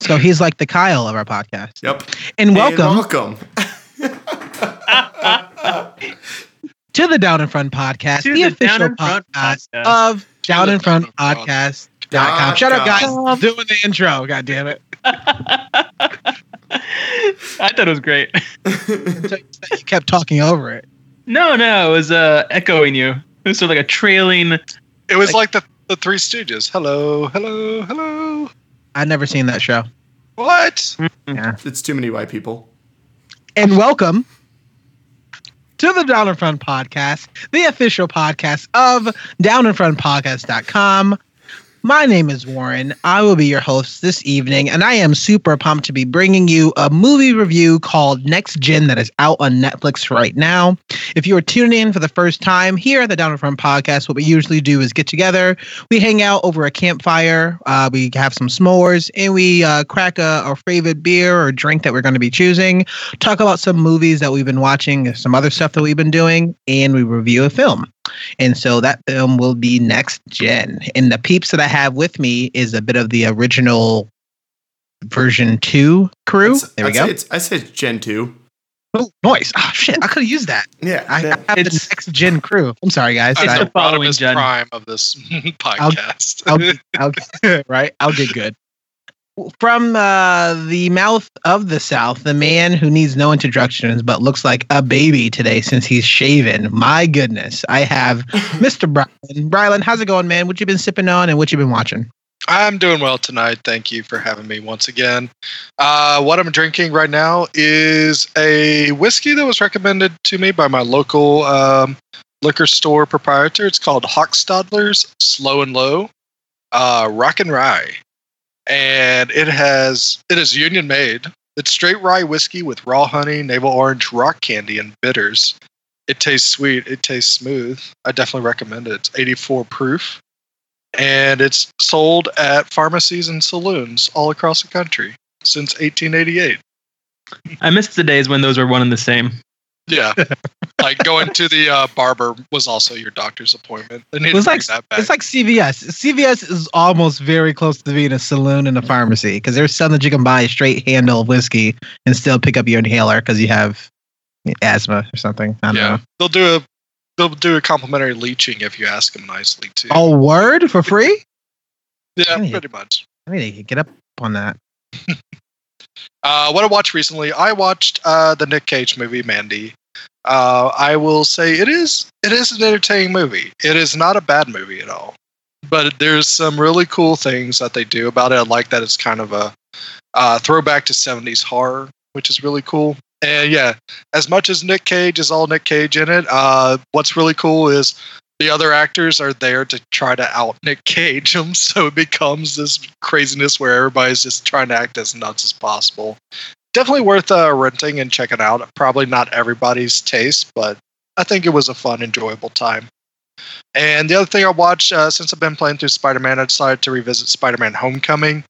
So he's like the Kyle of our podcast. Yep. And welcome. Welcome. to the Down In Front Podcast, the official podcast of downinfrontpodcast.com. Shut up, guys. I'm doing the intro. God damn it. I thought it was great. So you kept talking over it. No. It was echoing you. It was sort of like a trailing. It was like the Three Stooges. Hello, hello, hello. I've never seen that show. What? Yeah. It's too many white people. And welcome to the Down In Front Podcast, the official podcast of downinfrontpodcast.com. My name is Warren. I will be your host this evening, and I am super pumped to be bringing you a movie review called Next Gen that is out on Netflix right now. If you are tuning in for the first time here at the Down In Front Podcast, what we usually do is get together. We hang out over a campfire. We have some s'mores, and we crack our favorite beer or drink that we're going to be choosing, talk about some movies that we've been watching, some other stuff that we've been doing, and we review a film. And so that film will be Next Gen. And the peeps that I have with me is a bit of the original version 2 crew. There we go. I said Gen 2. Oh, noise. Oh, shit. I could have used that. Yeah. I have the Next Gen crew. I'm sorry, guys. It's the bottomless prime of this podcast. I'll right? I'll get good. From the mouth of the South, the man who needs no introductions but looks like a baby today since he's shaven. My goodness. I have Mr. Brylan. Brylan, how's it going, man? What you been sipping on and what you been watching? I'm doing well tonight. Thank you for having me once again. What I'm drinking right now is a whiskey that was recommended to me by my local liquor store proprietor. It's called Hauchstadter's Slow and Low Rock and Rye. And it is union made. It's straight rye whiskey with raw honey, navel orange, rock candy, and bitters. It tastes sweet. It tastes smooth. I definitely recommend it. It's 84 proof. And it's sold at pharmacies and saloons all across the country since 1888. I missed the days when those were one and the same. Yeah. Like going to the barber was also your doctor's appointment. It was like that back. It's like CVS. CVS is almost very close to being a saloon and a pharmacy because there's some that you can buy a straight handle of whiskey and still pick up your inhaler because you have asthma or something. I don't know. They'll do a complimentary leaching if you ask them nicely too. Oh, word for free? Yeah, pretty much. I need to get up on that. What I watched recently, I watched the Nick Cage movie, Mandy. I will say it is an entertaining movie. It is not a bad movie at all, but there's some really cool things that they do about it. I like that it's kind of a throwback to 70s horror, which is really cool. And yeah, as much as Nick Cage is all Nick Cage in it, what's really cool is the other actors are there to try to out Nick Cage him, so it becomes this craziness where everybody's just trying to act as nuts as possible. Definitely worth renting and checking out. Probably not everybody's taste, but I think it was a fun, enjoyable time. And the other thing I watched, since I've been playing through Spider-Man, I decided to revisit Spider-Man Homecoming.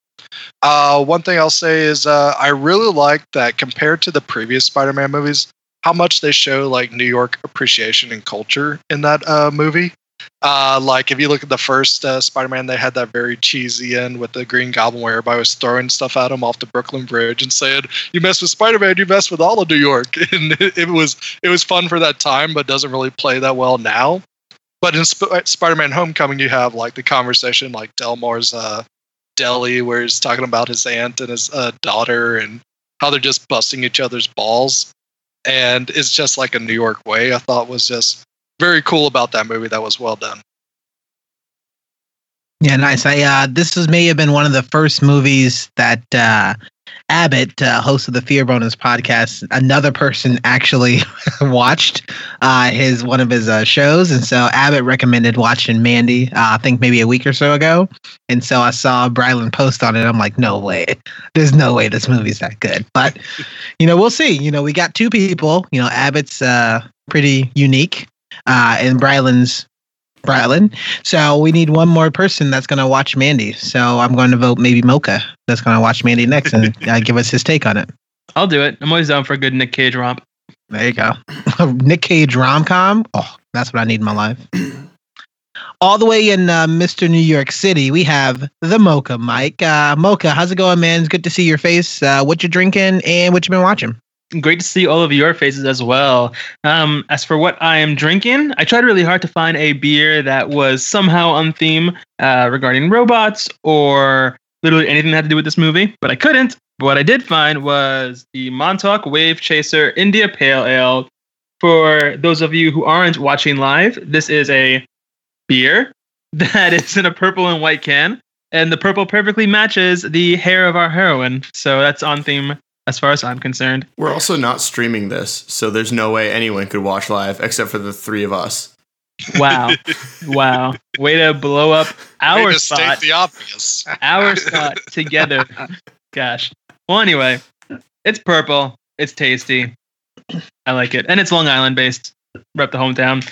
One thing I'll say is I really like that compared to the previous Spider-Man movies, how much they show like New York appreciation and culture in that movie. Like if you look at the first Spider-Man, they had that very cheesy end with the Green Goblin where everybody was throwing stuff at him off the Brooklyn Bridge and saying, "You mess with Spider-Man, you mess with all of New York." And it was fun for that time, but doesn't really play that well now. But in Spider-Man Homecoming, you have like the conversation like Delmar's deli where he's talking about his aunt and his daughter and how they're just busting each other's balls. And it's just like a New York way. I thought was just very cool about that movie. That was well done. Yeah, nice. This may have been one of the first movies that Abbott, host of the Fear Bonus podcast, another person actually watched one of his shows. And so Abbott recommended watching Mandy, I think maybe a week or so ago. And so I saw Brylan post on it. I'm like, no way. There's no way this movie's that good. But, you know, we'll see. You know, we got two people. You know, Abbott's pretty unique and Brylan's Brylan. So we need one more person that's going to watch Mandy. So I'm going to vote maybe Mocha that's going to watch Mandy next and give us his take on it. I'll do it. I'm always down for a good Nick Cage romp. There you go. Nick Cage rom-com. Oh, that's what I need in my life. All the way in Mr. New York City, we have the Mocha Mike. Mocha, how's it going, man? It's good to see your face. What you drinking and what you been watching? Great to see all of your faces as well. As for what I am drinking, I tried really hard to find a beer that was somehow on theme regarding robots or literally anything that had to do with this movie, but I couldn't. But what I did find was the Montauk Wave Chaser India Pale Ale. For those of you who aren't watching live, this is a beer that is in a purple and white can, and the purple perfectly matches the hair of our heroine. So that's on theme as far as I'm concerned. We're also not streaming this, so there's no way anyone could watch live except for the three of us. Wow. Way to blow up our spot. The obvious. Our spot together. Gosh. Well, anyway, it's purple. It's tasty. I like it. And it's Long Island based. Rep the hometown.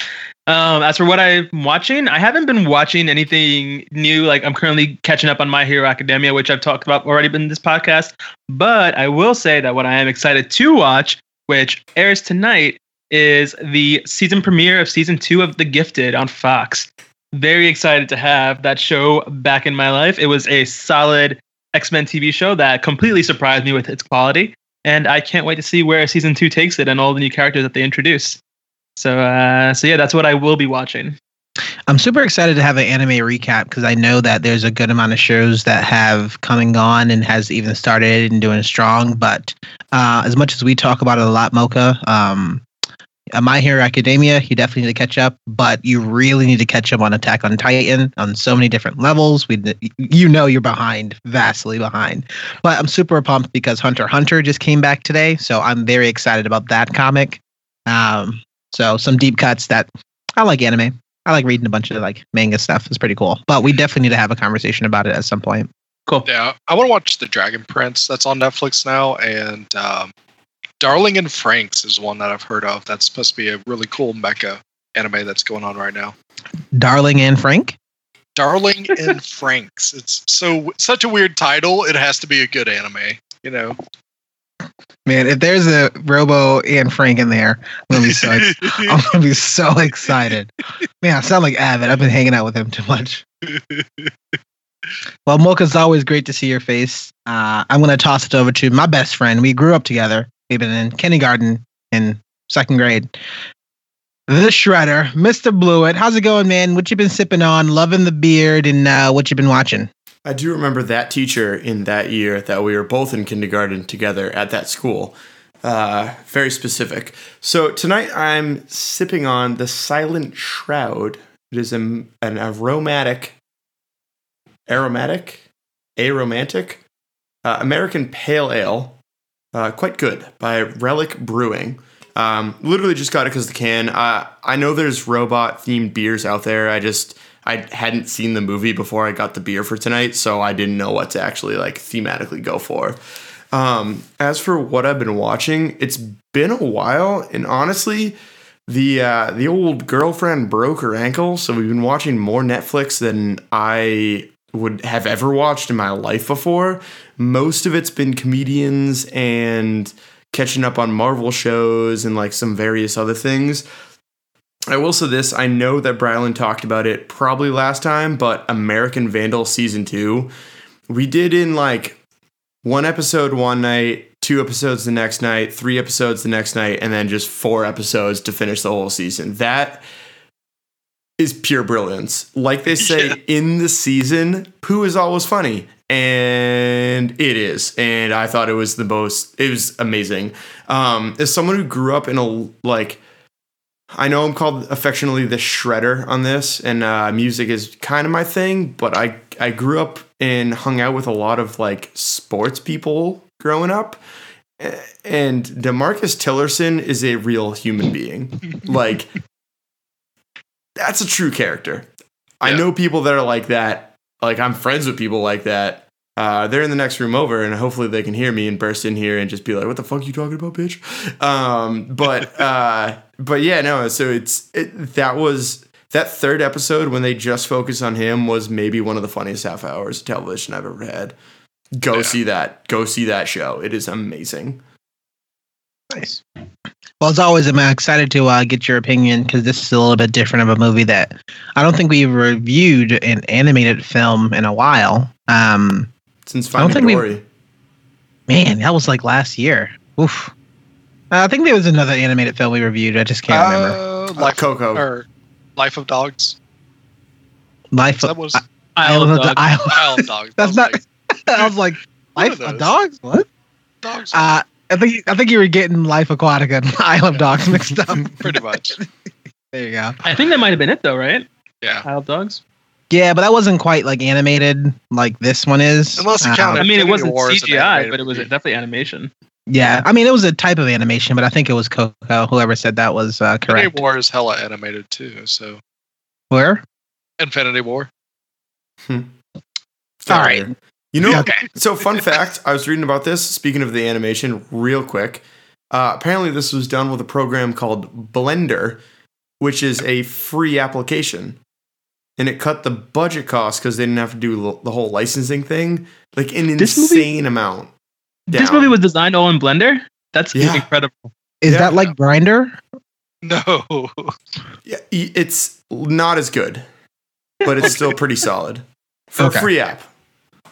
As for what I'm watching, I haven't been watching anything new. Like, I'm currently catching up on My Hero Academia, which I've talked about already in this podcast. But I will say that what I am excited to watch, which airs tonight, is the season premiere of season 2 of The Gifted on Fox. Very excited to have that show back in my life. It was a solid X-Men TV show that completely surprised me with its quality. And I can't wait to see where season 2 takes it and all the new characters that they introduce. So yeah, that's what I will be watching. I'm super excited to have an anime recap because I know that there's a good amount of shows that have come and gone and has even started and doing strong. But as much as we talk about it a lot, Mocha, My Hero Academia, you definitely need to catch up. But you really need to catch up on Attack on Titan on so many different levels. You're behind, vastly behind. But I'm super pumped because Hunter x Hunter just came back today. So I'm very excited about that comic. So some deep cuts that I like anime. I like reading a bunch of like manga stuff. It's pretty cool. But we definitely need to have a conversation about it at some point. Cool. Yeah. I want to watch The Dragon Prince. That's on Netflix now. And Darling in Franks is one that I've heard of. That's supposed to be a really cool mecha anime that's going on right now. Darling and Frank? Darling in Franks. It's such a weird title. It has to be a good anime, you know. Man, if there's a Robo and Frank in there, I'm gonna be so excited. Man, I sound like Avid. I've been hanging out with him too much. Well, Mocha, it's always great to see your face. I'm gonna toss it over to my best friend. We grew up together. We've been in kindergarten and second grade. The Shredder, Mr. Blewett. How's it going, man? What you been sipping on? Loving the beard and what you been watching? I do remember that teacher in that year that we were both in kindergarten together at that school. Very specific. So tonight I'm sipping on the Silent Shroud. It is an aromatic American Pale Ale. Quite good by Relic Brewing. Literally just got it because of the can. I know there's robot-themed beers out there. I hadn't seen the movie before I got the beer for tonight, so I didn't know what to actually like thematically go for. As for what I've been watching, it's been a while, and honestly, the old girlfriend broke her ankle, so we've been watching more Netflix than I would have ever watched in my life before. Most of it's been comedians and catching up on Marvel shows and like some various other things. I will say this, I know that Brylan talked about it probably last time, but American Vandal Season 2, we did in like one episode one night, 2 episodes the next night, 3 episodes the next night, and then just 4 episodes to finish the whole season. That is pure brilliance. Like they say in the season, poo is always funny. And it is. And I thought it was amazing. As someone who grew up in I know I'm called affectionately the Shredder on this, and music is kind of my thing, but I grew up and hung out with a lot of like sports people growing up. And DeMarcus Tillerson is a real human being. Like, that's a true character. Yeah. I know people that are like that. Like, I'm friends with people like that. They're in the next room over, and hopefully they can hear me and burst in here and just be like, what the fuck are you talking about, bitch? But yeah, no, so that was... That third episode, when they just focused on him, was maybe one of the funniest half hours of television I've ever had. Go see that. Go see that show. It is amazing. Nice. Well, as always, I'm excited to get your opinion, because this is a little bit different of a movie that I don't think we've reviewed an animated film in a while. Since Finding Dory. Man, that was like last year. Oof. I think there was another animated film we reviewed. I just can't remember. Like Coco. Life of Dogs. Isle of Dogs. That's not. I was like, Life of Dogs. What? Dogs. I think you were getting Life Aquatica and Isle of Dogs mixed up. Pretty much. There you go. I think that might have been it though, right? Yeah. Isle of Dogs. Yeah, but that wasn't quite like animated like this one is. Unless you count. I mean, it wasn't CGI, but it was definitely animation. Yeah, I mean, it was a type of animation, but I think it was Coco. Whoever said that was correct. Infinity War is hella animated, too, so... Where? Infinity War. All right. You know, okay. So fun fact, I was reading about this, speaking of the animation, real quick. Apparently this was done with a program called Blender, which is a free application. And it cut the budget cost because they didn't have to do the whole licensing thing. Like, an insane amount. Down. This movie was designed all in Blender? That's incredible. Is that like Grindr? No. Yeah, it's not as good, but it's still pretty solid. For a free app.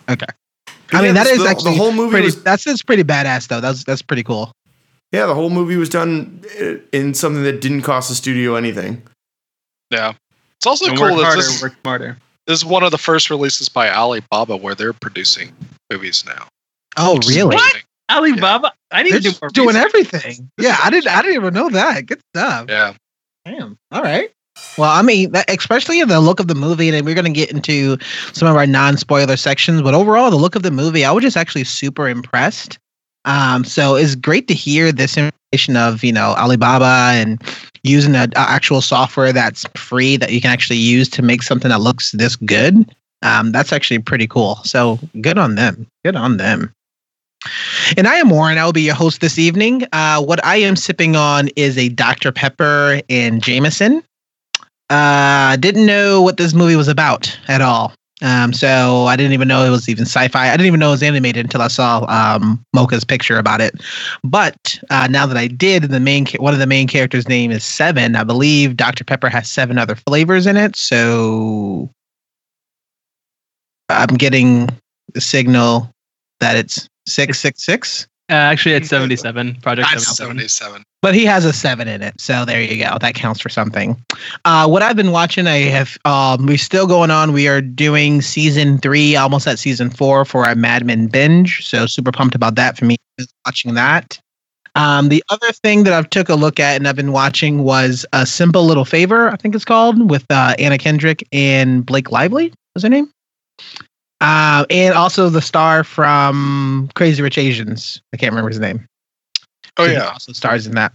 Okay. I mean, that is actually... The whole movie that's pretty badass, though. That's pretty cool. Yeah, the whole movie was done in something that didn't cost the studio anything. Yeah. It's also cool that this is one of the first releases by Alibaba where they're producing movies now. Oh, really? What? Alibaba? Yeah. I need to do more doing research. Everything. This I didn't even know that. Good stuff. Yeah. Damn. All right. Well, I mean, especially the look of the movie, and we're going to get into some of our non-spoiler sections, but overall, the look of the movie, I was just actually super impressed. So it's great to hear this information of, you know, Alibaba and using an actual software that's free that you can actually use to make something that looks this good. That's actually pretty cool. So good on them. Good on them. And I am Warren. I will be your host this evening. What I am sipping on is a Dr. Pepper and Jameson. Didn't know what this movie was about at all. So I didn't even know it was even sci-fi. I didn't even know it was animated until I saw Mocha's picture about it. But now that I did, one of the main characters' name is Seven. I believe Dr. Pepper has 7 other flavors in it. So I'm getting the signal that it's 666. Actually, it's 77. Project 77. But he has a 7 in it, so there you go. That counts for something. What I've been watching, we're still going on. We are doing season 3, almost at season 4 for our Mad Men binge. So super pumped about that for me watching that. The other thing that I've took a look at and I've been watching was A Simple Little Favor, I think it's called, with Anna Kendrick and Blake Lively. What's her name? And also the star from Crazy Rich Asians. I can't remember his name. Oh, yeah. He also stars in that.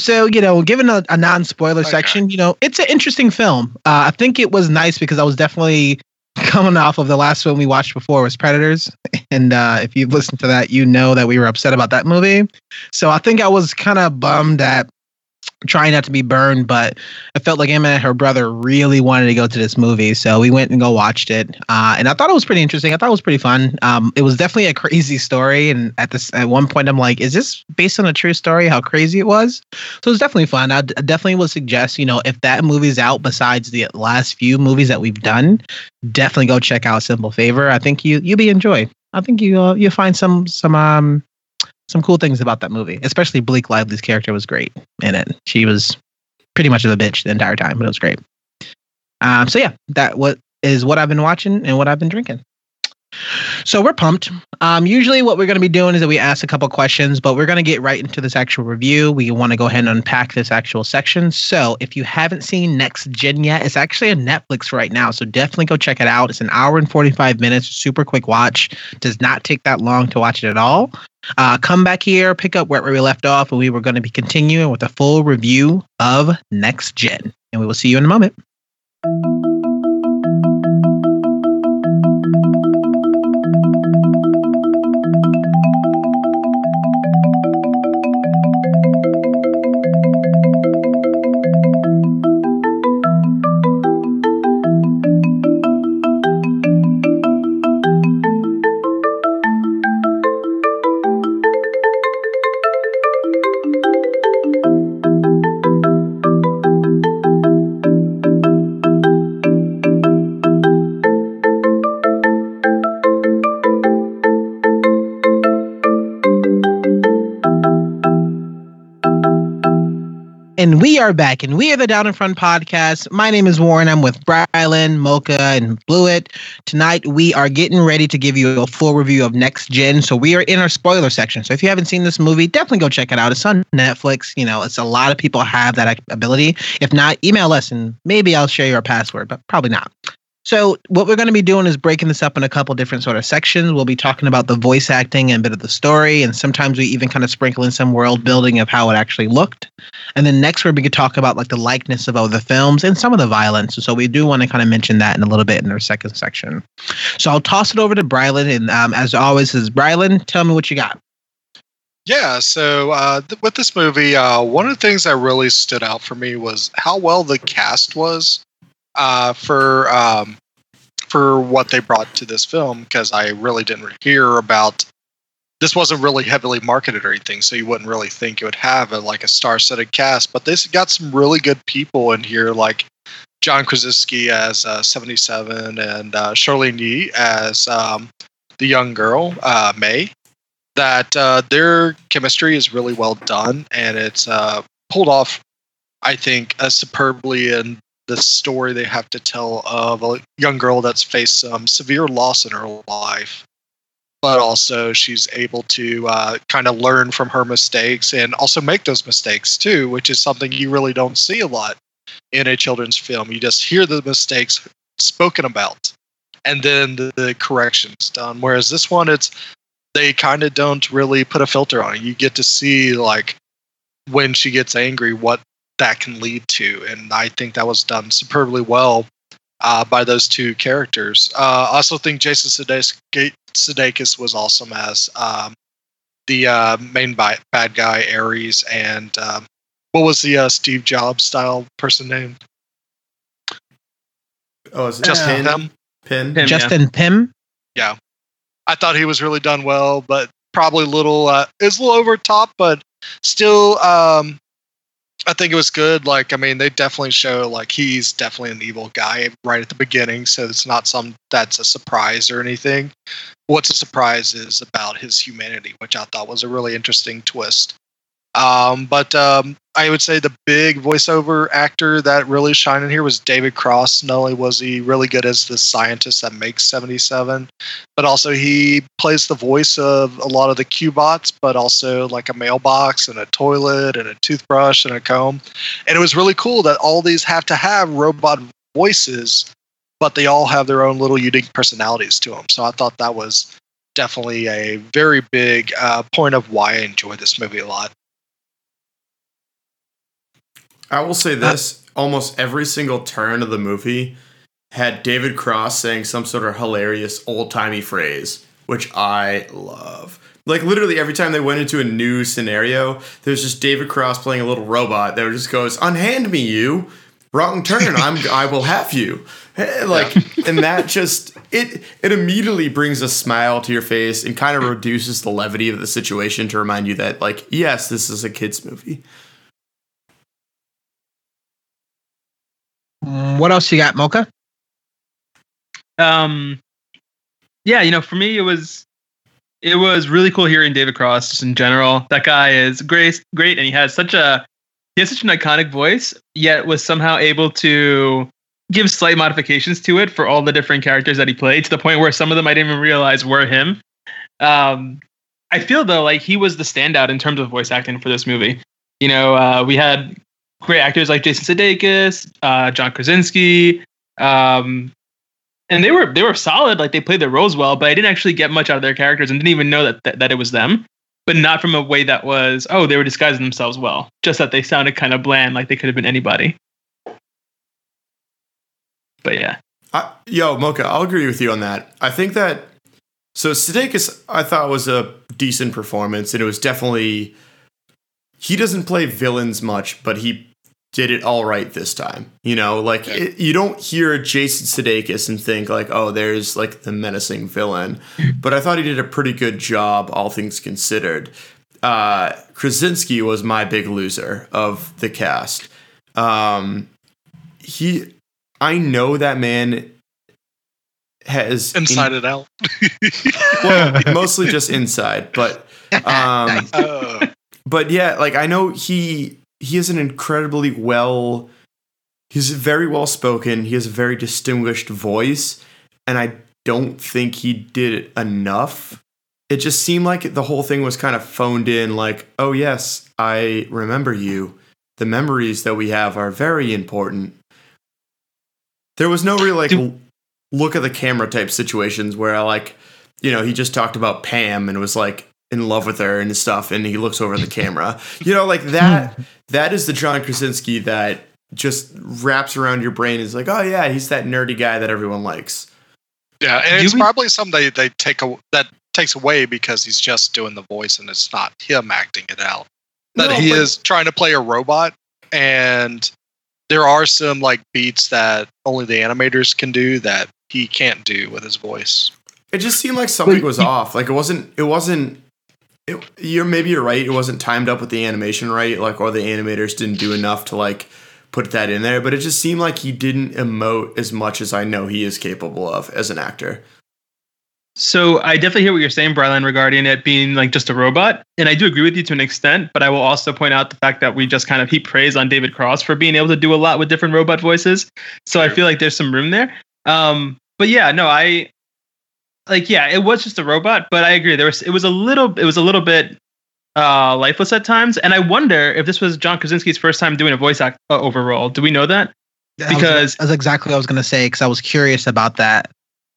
So, you know, given a non-spoiler section, you know, it's an interesting film. I think it was nice because I was definitely coming off of the last film we watched before was Predators. And if you've listened to that, you know that we were upset about that movie. So I think I was kind of bummed at trying not to be burned, but I felt like Emma and her brother really wanted to go to this movie, so we went and go watched it. And I thought it was pretty interesting. I thought it was pretty fun. It was definitely a crazy story, and at one point I'm like, is this based on a true story, how crazy it was? So it's definitely fun. I definitely would suggest, you know, if that movie's out, besides the last few movies that we've done, definitely go check out Simple Favor. I think you'll be enjoyed. I think you'll find some cool things about that movie, especially Blake Lively's character was great in it. She was pretty much a bitch the entire time, but it was great. So yeah, that is what I've been watching and what I've been drinking. So we're pumped. Usually what we're going to be doing is that we ask a couple questions, but we're going to get right into this actual review. We want to go ahead and unpack this actual section. So if you haven't seen Next Gen yet, it's actually on Netflix right now. So definitely go check it out. It's an hour and 45 minutes, super quick watch. Does not take that long to watch it at all. Come back here, pick up where we left off, and we were going to be continuing with a full review of Next Gen. And we will see you in a moment. And we are back, and we are the Down In Front Podcast. My name is Warren. I'm with Brylan, Mocha, and Blewett. Tonight, we are getting ready to give you a full review of Next Gen. So we are in our spoiler section. So if you haven't seen this movie, definitely go check it out. It's on Netflix. You know, it's a lot of people have that ability. If not, email us, and maybe I'll share your password, but probably not. So what we're going to be doing is breaking this up in a couple different sort of sections. We'll be talking about the voice acting and a bit of the story, and sometimes we even kind of sprinkle in some world building of how it actually looked. And then next we're going to talk about like the likeness of other films and some of the violence. So we do want to kind of mention that in a little bit in our second section. So I'll toss it over to Brylan, and as always, is Brylan, tell me what you got. Yeah, so with this movie, one of the things that really stood out for me was how well the cast was. For what they brought to this film, because I really didn't hear about this. Wasn't really heavily marketed or anything, so you wouldn't really think it would have a star-studded cast. But they got some really good people in here, like John Krasinski as 77, and Charlene Yi as the young girl May. That their chemistry is really well done, and it's pulled off, I think, superbly in the story they have to tell of a young girl that's faced some severe loss in her life, but also she's able to kind of learn from her mistakes and also make those mistakes too, which is something you really don't see a lot in a children's film. You just hear the mistakes spoken about and then the corrections done. Whereas this one, they kind of don't really put a filter on it. You get to see like when she gets angry, what that can lead to, and I think that was done superbly well by those two characters. I also think Jason Sudeikis was awesome as the main bad guy, Ares, and what was the Steve Jobs style person named? Oh, is it Justin Pim? Justin Pim? Yeah. I thought he was really done well, but probably it's a little over top, but still... I think it was good. Like, I mean, they definitely show like he's definitely an evil guy right at the beginning, so it's not something that's a surprise or anything. What's a surprise is about his humanity, which I thought was a really interesting twist. But I would say the big voiceover actor that really shined in here was David Cross. Not only was he really good as the scientist that makes 77, but also he plays the voice of a lot of the Q-bots, but also like a mailbox and a toilet and a toothbrush and a comb. And it was really cool that all these have to have robot voices, but they all have their own little unique personalities to them. So I thought that was definitely a very big point of why I enjoyed this movie a lot. I will say this, almost every single turn of the movie had David Cross saying some sort of hilarious old-timey phrase, which I love. Like, literally every time they went into a new scenario, there's just David Cross playing a little robot that just goes, "Unhand me, you. Wrong turn, I will have you." Like, yeah. And that just, it immediately brings a smile to your face and kind of reduces the levity of the situation to remind you that, like, yes, this is a kid's movie. What else you got, Mocha? Yeah, you know, for me, it was really cool hearing David Cross just in general. That guy is great, and he has such an iconic voice, yet was somehow able to gives slight modifications to it for all the different characters that he played, to the point where some of them I didn't even realize were him. I feel, though, like he was the standout in terms of voice acting for this movie. You know, we had great actors like Jason Sudeikis, John Krasinski, and they were solid. Like, they played their roles well, but I didn't actually get much out of their characters and didn't even know that it was them. But not from a way that was, oh, they were disguising themselves well. Just that they sounded kind of bland, like they could have been anybody. But yeah. Yo, Mocha, I'll agree with you on that. I think that, so Sudeikis, I thought, was a decent performance, and it was definitely, he doesn't play villains much, but he did it all right this time. You know, like, it, you don't hear Jason Sudeikis and think like, oh, there's like the menacing villain. But I thought he did a pretty good job, all things considered. Krasinski was my big loser of the cast. I know that man has inside it out. Well, mostly just inside, but yeah, like, I know he is an incredibly he's very well spoken. He has a very distinguished voice, and I don't think he did enough. It just seemed like the whole thing was kind of phoned in, like, oh yes, I remember you. The memories that we have are very important. There was no real, like, look at the camera type situations where, like, you know, he just talked about Pam and was like in love with her and stuff, and he looks over the camera. You know, like, that is the John Krasinski that just wraps around your brain, is like, oh yeah, he's that nerdy guy that everyone likes. Yeah, and probably something they that takes away because he's just doing the voice and it's not him acting it out. He is trying to play a robot, and there are some, like, beats that only the animators can do that he can't do with his voice. It just seemed like something was off. Like, Maybe you're right. It wasn't timed up with the animation right, like, or the animators didn't do enough to, like, put that in there. But it just seemed like he didn't emote as much as I know he is capable of as an actor. So I definitely hear what you're saying, Brylan, regarding it being, like, just a robot. And I do agree with you to an extent, but I will also point out the fact that we just kind of heap praise on David Cross for being able to do a lot with different robot voices. So I feel like there's some room there. But yeah, no, it was just a robot, but I agree. It was a little bit lifeless at times. And I wonder if this was John Krasinski's first time doing a voice act over role. Do we know that? Because that's exactly what I was going to say, because I was curious about that.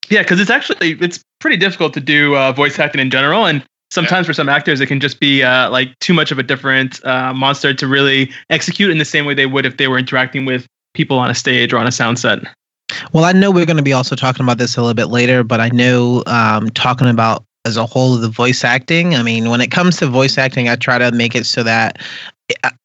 Yeah, because it's pretty difficult to do voice acting in general, and sometimes for some actors it can just be like too much of a different monster to really execute in the same way they would if they were interacting with people on a stage or on a sound set. Well, I know we're going to be also talking about this a little bit later, but I know talking about as a whole of the voice acting, I mean, when it comes to voice acting, I try to make it so that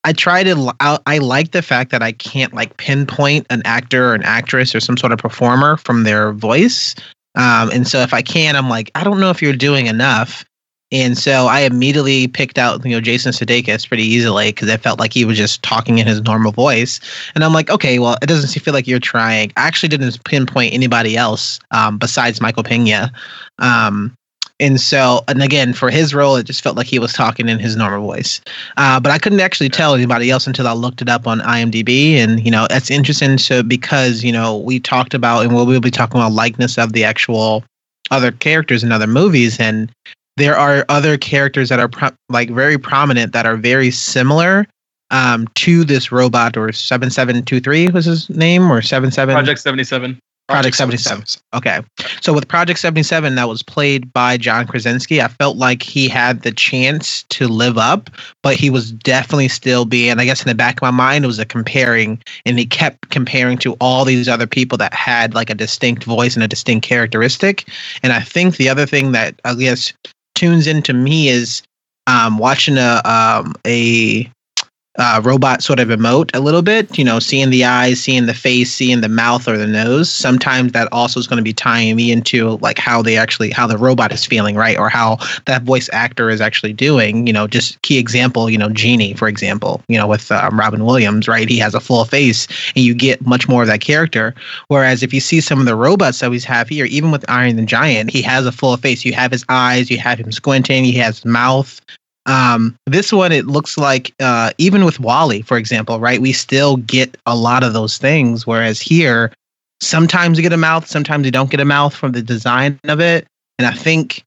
I like the fact that I can't, like, pinpoint an actor or an actress or some sort of performer from their voice. And so if I can, I'm like, I don't know if you're doing enough. And so I immediately picked out, you know, Jason Sudeikis pretty easily, because I felt like he was just talking in his normal voice. And I'm like, okay, well, it doesn't feel like you're trying. I actually didn't pinpoint anybody else besides Michael Peña. And again, for his role, it just felt like he was talking in his normal voice. But I couldn't actually tell anybody else until I looked it up on IMDb. And, you know, that's interesting. So because, you know, we talked about, and we'll be talking about likeness of the actual other characters in other movies. And there are other characters that are very prominent that are very similar to this robot, or 7723 was his name, or Project 77. Project 77. Okay. So with Project 77, that was played by John Krasinski, I felt like he had the chance to live up, but he was definitely still being, I guess in the back of my mind, it was a comparing, and he kept comparing to all these other people that had, like, a distinct voice and a distinct characteristic. And I think the other thing that, I guess, tunes into me is watching a robot sort of emote a little bit, you know, seeing the eyes, seeing the face, seeing the mouth or the nose. Sometimes that also is going to be tying me into, like, how the robot is feeling, right? Or how that voice actor is actually doing, you know. Just key example, you know, Genie, for example, you know, with Robin Williams, right? He has a full face and you get much more of that character. Whereas if you see some of the robots that we have here, even with Iron Giant, he has a full face. You have his eyes, you have him squinting, he has mouth. This one, it looks like, even with WALL-E, for example, right? We still get a lot of those things. Whereas here, sometimes you get a mouth, sometimes you don't get a mouth from the design of it. And I think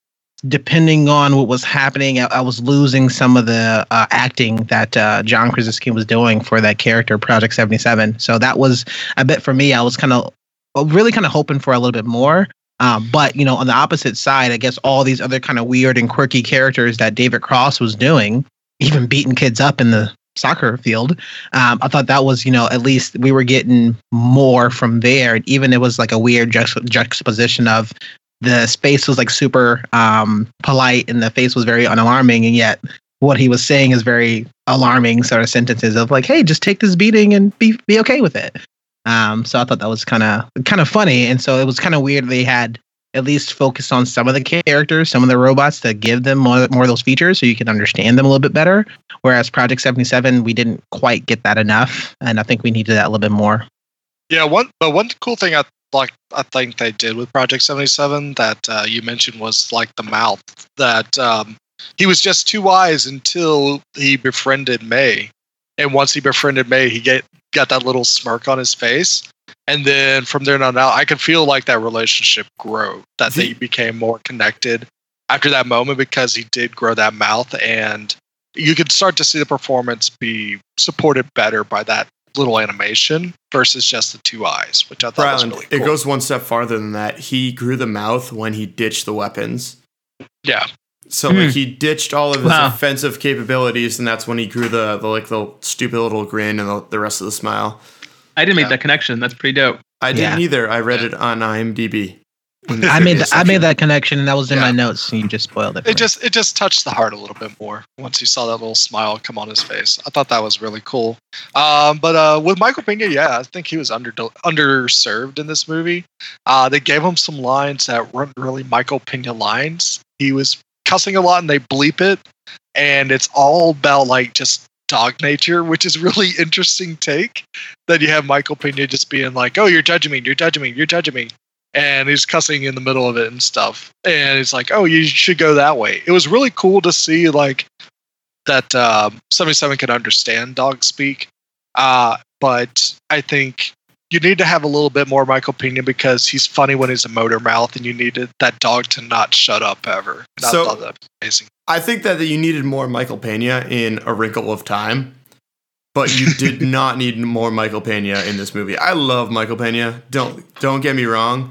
depending on what was happening, I was losing some of the acting that John Krasinski was doing for that character, Project 77. So that was a bit for me. I was really hoping for a little bit more. But, you know, on the opposite side, I guess all these other kind of weird and quirky characters that David Cross was doing, even beating kids up in the soccer field, I thought that was, you know, at least we were getting more from there. And even it was like a weird juxtaposition of the space was like super polite and the face was very unalarming. And yet what he was saying is very alarming sort of sentences of like, hey, just take this beating and be okay with it. So I thought that was kind of funny. And so it was kind of weird. They had at least focused on some of the characters, some of the robots, to give them more of those features so you can understand them a little bit better. Whereas Project 77, we didn't quite get that enough. And I think we needed that a little bit more. Yeah. One cool thing I think they did with Project 77 that you mentioned was like the mouth, that he was just too wise until he befriended May. And once he befriended May, he got that little smirk on his face. And then from there on out, I could feel like that relationship grew, that they became more connected after that moment, because he did grow that mouth. And you could start to see the performance be supported better by that little animation versus just the two eyes, which I thought was really cool. It goes one step farther than that. He grew the mouth when he ditched the weapons. Yeah. So he ditched all of his offensive capabilities, and that's when he grew the stupid little grin and the rest of the smile. I didn't make that connection. That's pretty dope. I didn't either. I read it on IMDb. I made that connection, and that was in my notes. And you just spoiled it. It just touched the heart a little bit more once you saw that little smile come on his face. I thought that was really cool. But with Michael Peña, I think he was underserved in this movie. They gave him some lines that weren't really Michael Peña lines. He was cussing a lot, and they bleep it, and it's all about like just dog nature, which is really interesting take that you have Michael Peña just being like, oh, you're judging me, and he's cussing in the middle of it and stuff, and it's like, oh, you should go that way. It was really cool to see like that 77 could understand dog speak, but I think you need to have a little bit more Michael Peña, because he's funny when he's a motor mouth, and you needed that dog to not shut up ever. And so I thought that was amazing. I think that you needed more Michael Peña in A Wrinkle of Time, but you did not need more Michael Peña in this movie. I love Michael Peña. Don't get me wrong,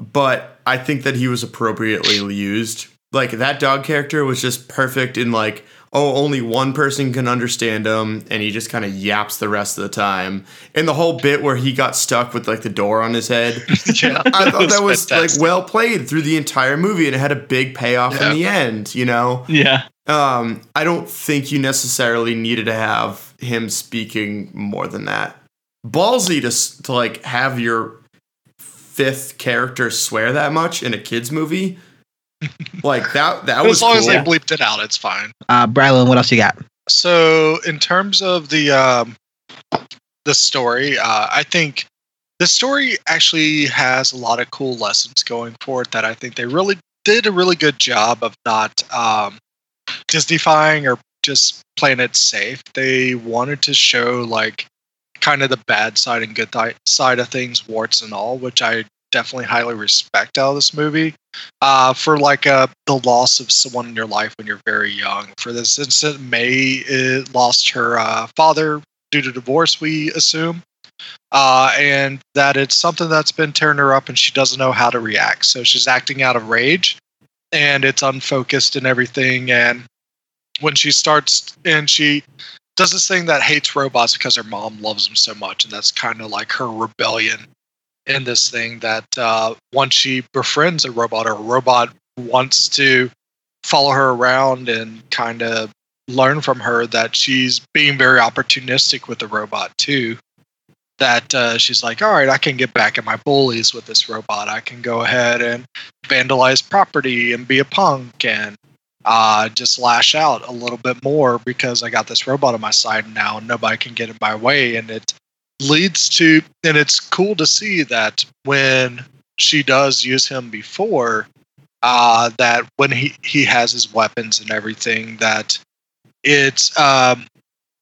but I think that he was appropriately used. Like that dog character was just perfect in like, oh, only one person can understand him, and he just kind of yaps the rest of the time. And the whole bit where he got stuck with like the door on his head, I thought that was like well played through the entire movie, and it had a big payoff in the end, you know? Yeah. I don't think you necessarily needed to have him speaking more than that. Ballsy to like have your fifth character swear that much in a kid's movie. Like that was cool. As long as they bleeped it out, it's fine. Brylan, what else you got? So in terms of the story, I think the story actually has a lot of cool lessons going for it that I think they really did a really good job of not Disney-fying or just playing it safe. They wanted to show like kind of the bad side and good side of things, warts and all, which I definitely highly respect out of this movie. For like the loss of someone in your life when you're very young. For this instance, May lost her father due to divorce, we assume, and that it's something that's been tearing her up, and she doesn't know how to react. So she's acting out of rage, and it's unfocused and everything. And when she starts, and she does this thing that hates robots because her mom loves them so much, and that's kind of like her rebellion in this thing, that once she befriends a robot, or a robot wants to follow her around and kind of learn from her, that she's being very opportunistic with the robot too, that she's like, all right, I can get back at my bullies with this robot. I can go ahead and vandalize property and be a punk and just lash out a little bit more, because I got this robot on my side now and nobody can get in my way. And it leads to, and it's cool to see that when she does use him before, that when he has his weapons and everything, that it's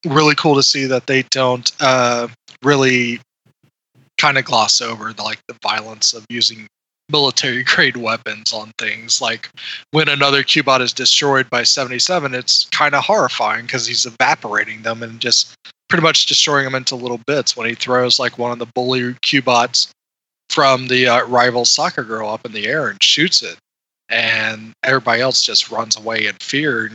really cool to see that they don't really kind of gloss over the violence of using military grade weapons on things. Like when another Cubot is destroyed by 77, it's kind of horrifying because he's evaporating them and just pretty much destroying them into little bits when he throws one of the bully Cubots from the rival soccer girl up in the air and shoots it, and everybody else just runs away in fear.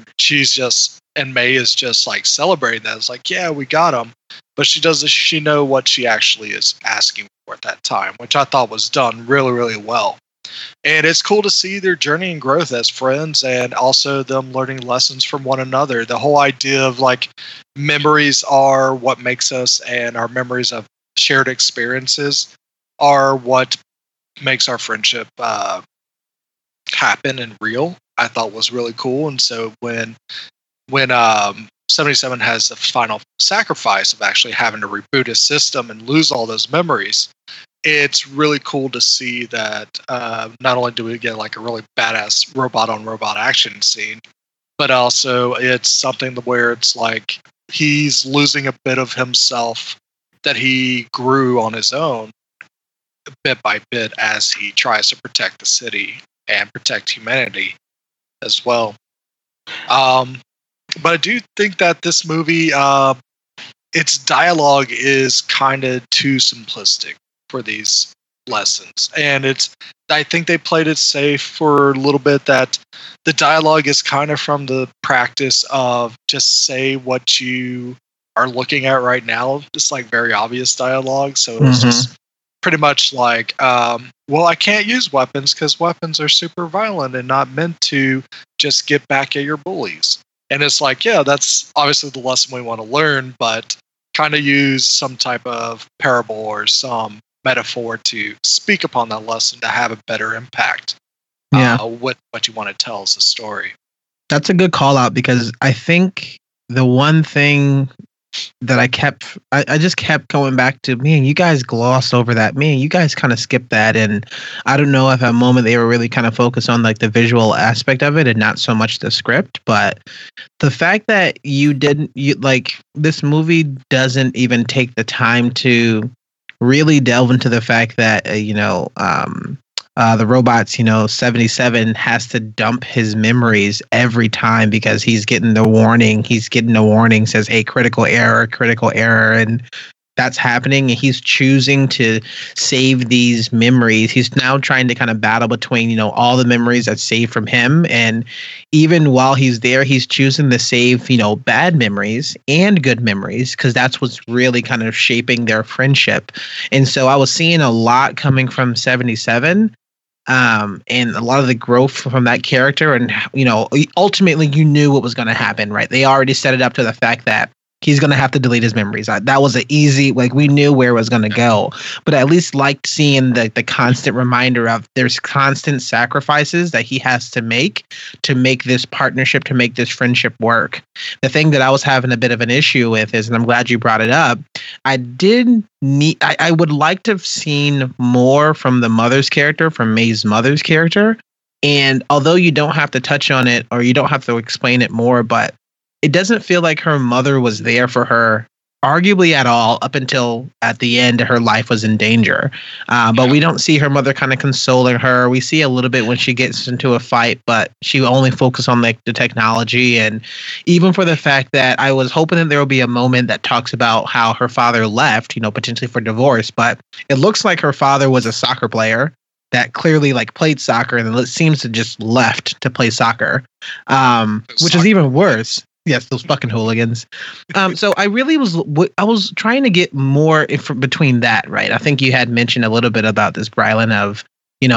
And May is just celebrating that. It's like, yeah, we got him. But she know what she actually is asking for at that time, which I thought was done really, really well. And it's cool to see their journey and growth as friends, and also them learning lessons from one another. The whole idea of memories are what makes us, and our memories of shared experiences are what makes our friendship happen and real, I thought was really cool. And so when 77 has the final sacrifice of actually having to reboot his system and lose all those memories, it's really cool to see that not only do we get a really badass robot-on-robot action scene, but also it's something where it's he's losing a bit of himself that he grew on his own bit by bit as he tries to protect the city and protect humanity as well. But I do think that this movie, its dialogue is kind of too simplistic for these lessons. And I think they played it safe for a little bit, that the dialogue is kind of from the practice of just say what you are looking at right now. It's very obvious dialogue. So it's just pretty much well, I can't use weapons because weapons are super violent and not meant to just get back at your bullies. And it's yeah, that's obviously the lesson we want to learn, but kind of use some type of parable or some metaphor to speak upon that lesson to have a better impact. Yeah, what you want to tell is the story. That's a good call out, because I think the one thing that I just kept going back to, man, you guys glossed over that. Man, you guys kind of skipped that. And I don't know if at a moment they were really kind of focused on the visual aspect of it and not so much the script. But the fact that this movie doesn't even take the time to really delve into the fact that, the robots, 77 has to dump his memories every time because he's getting the warning. He's getting a warning, says, hey, critical error. And that's happening. And he's choosing to save these memories. He's now trying to kind of battle between, all the memories that's saved from him. And even while he's there, he's choosing to save, bad memories and good memories, because that's what's really kind of shaping their friendship. And so I was seeing a lot coming from 77. And a lot of the growth from that character, and ultimately you knew what was going to happen, right? They already set it up to the fact that he's going to have to delete his memories. That was an easy, we knew where it was going to go, but I at least liked seeing the constant reminder of there's constant sacrifices that he has to make this partnership, to make this friendship work. The thing that I was having a bit of an issue with is, and I'm glad you brought it up, I would like to have seen more from from May's mother's character. And although you don't have to touch on it or you don't have to explain it more, but it doesn't feel like her mother was there for her, arguably at all, up until at the end her life was in danger. But we don't see her mother kind of consoling her. We see a little bit when she gets into a fight, but she only focused on the technology. And even for the fact that I was hoping that there will be a moment that talks about how her father left, potentially for divorce, but it looks like her father was a soccer player that clearly played soccer and then seems to just left to play soccer, which is even worse. Yes, those fucking hooligans. So I really was trying to get more between that, right? I think you had mentioned a little bit about this, Brylan, of,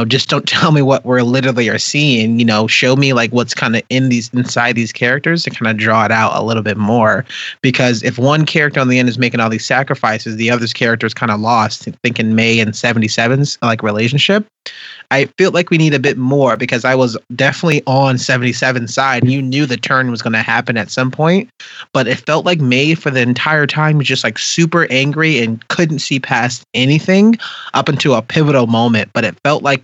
just don't tell me what we're literally are seeing, show me what's kind of inside these characters to kind of draw it out a little bit more. Because if one character on the end is making all these sacrifices, the other's character is kind of lost, thinking May and 77's relationship. I feel like we need a bit more, because I was definitely on 77's side. You knew the turn was going to happen at some point, but it felt like May for the entire time was just super angry and couldn't see past anything up until a pivotal moment. But it felt like,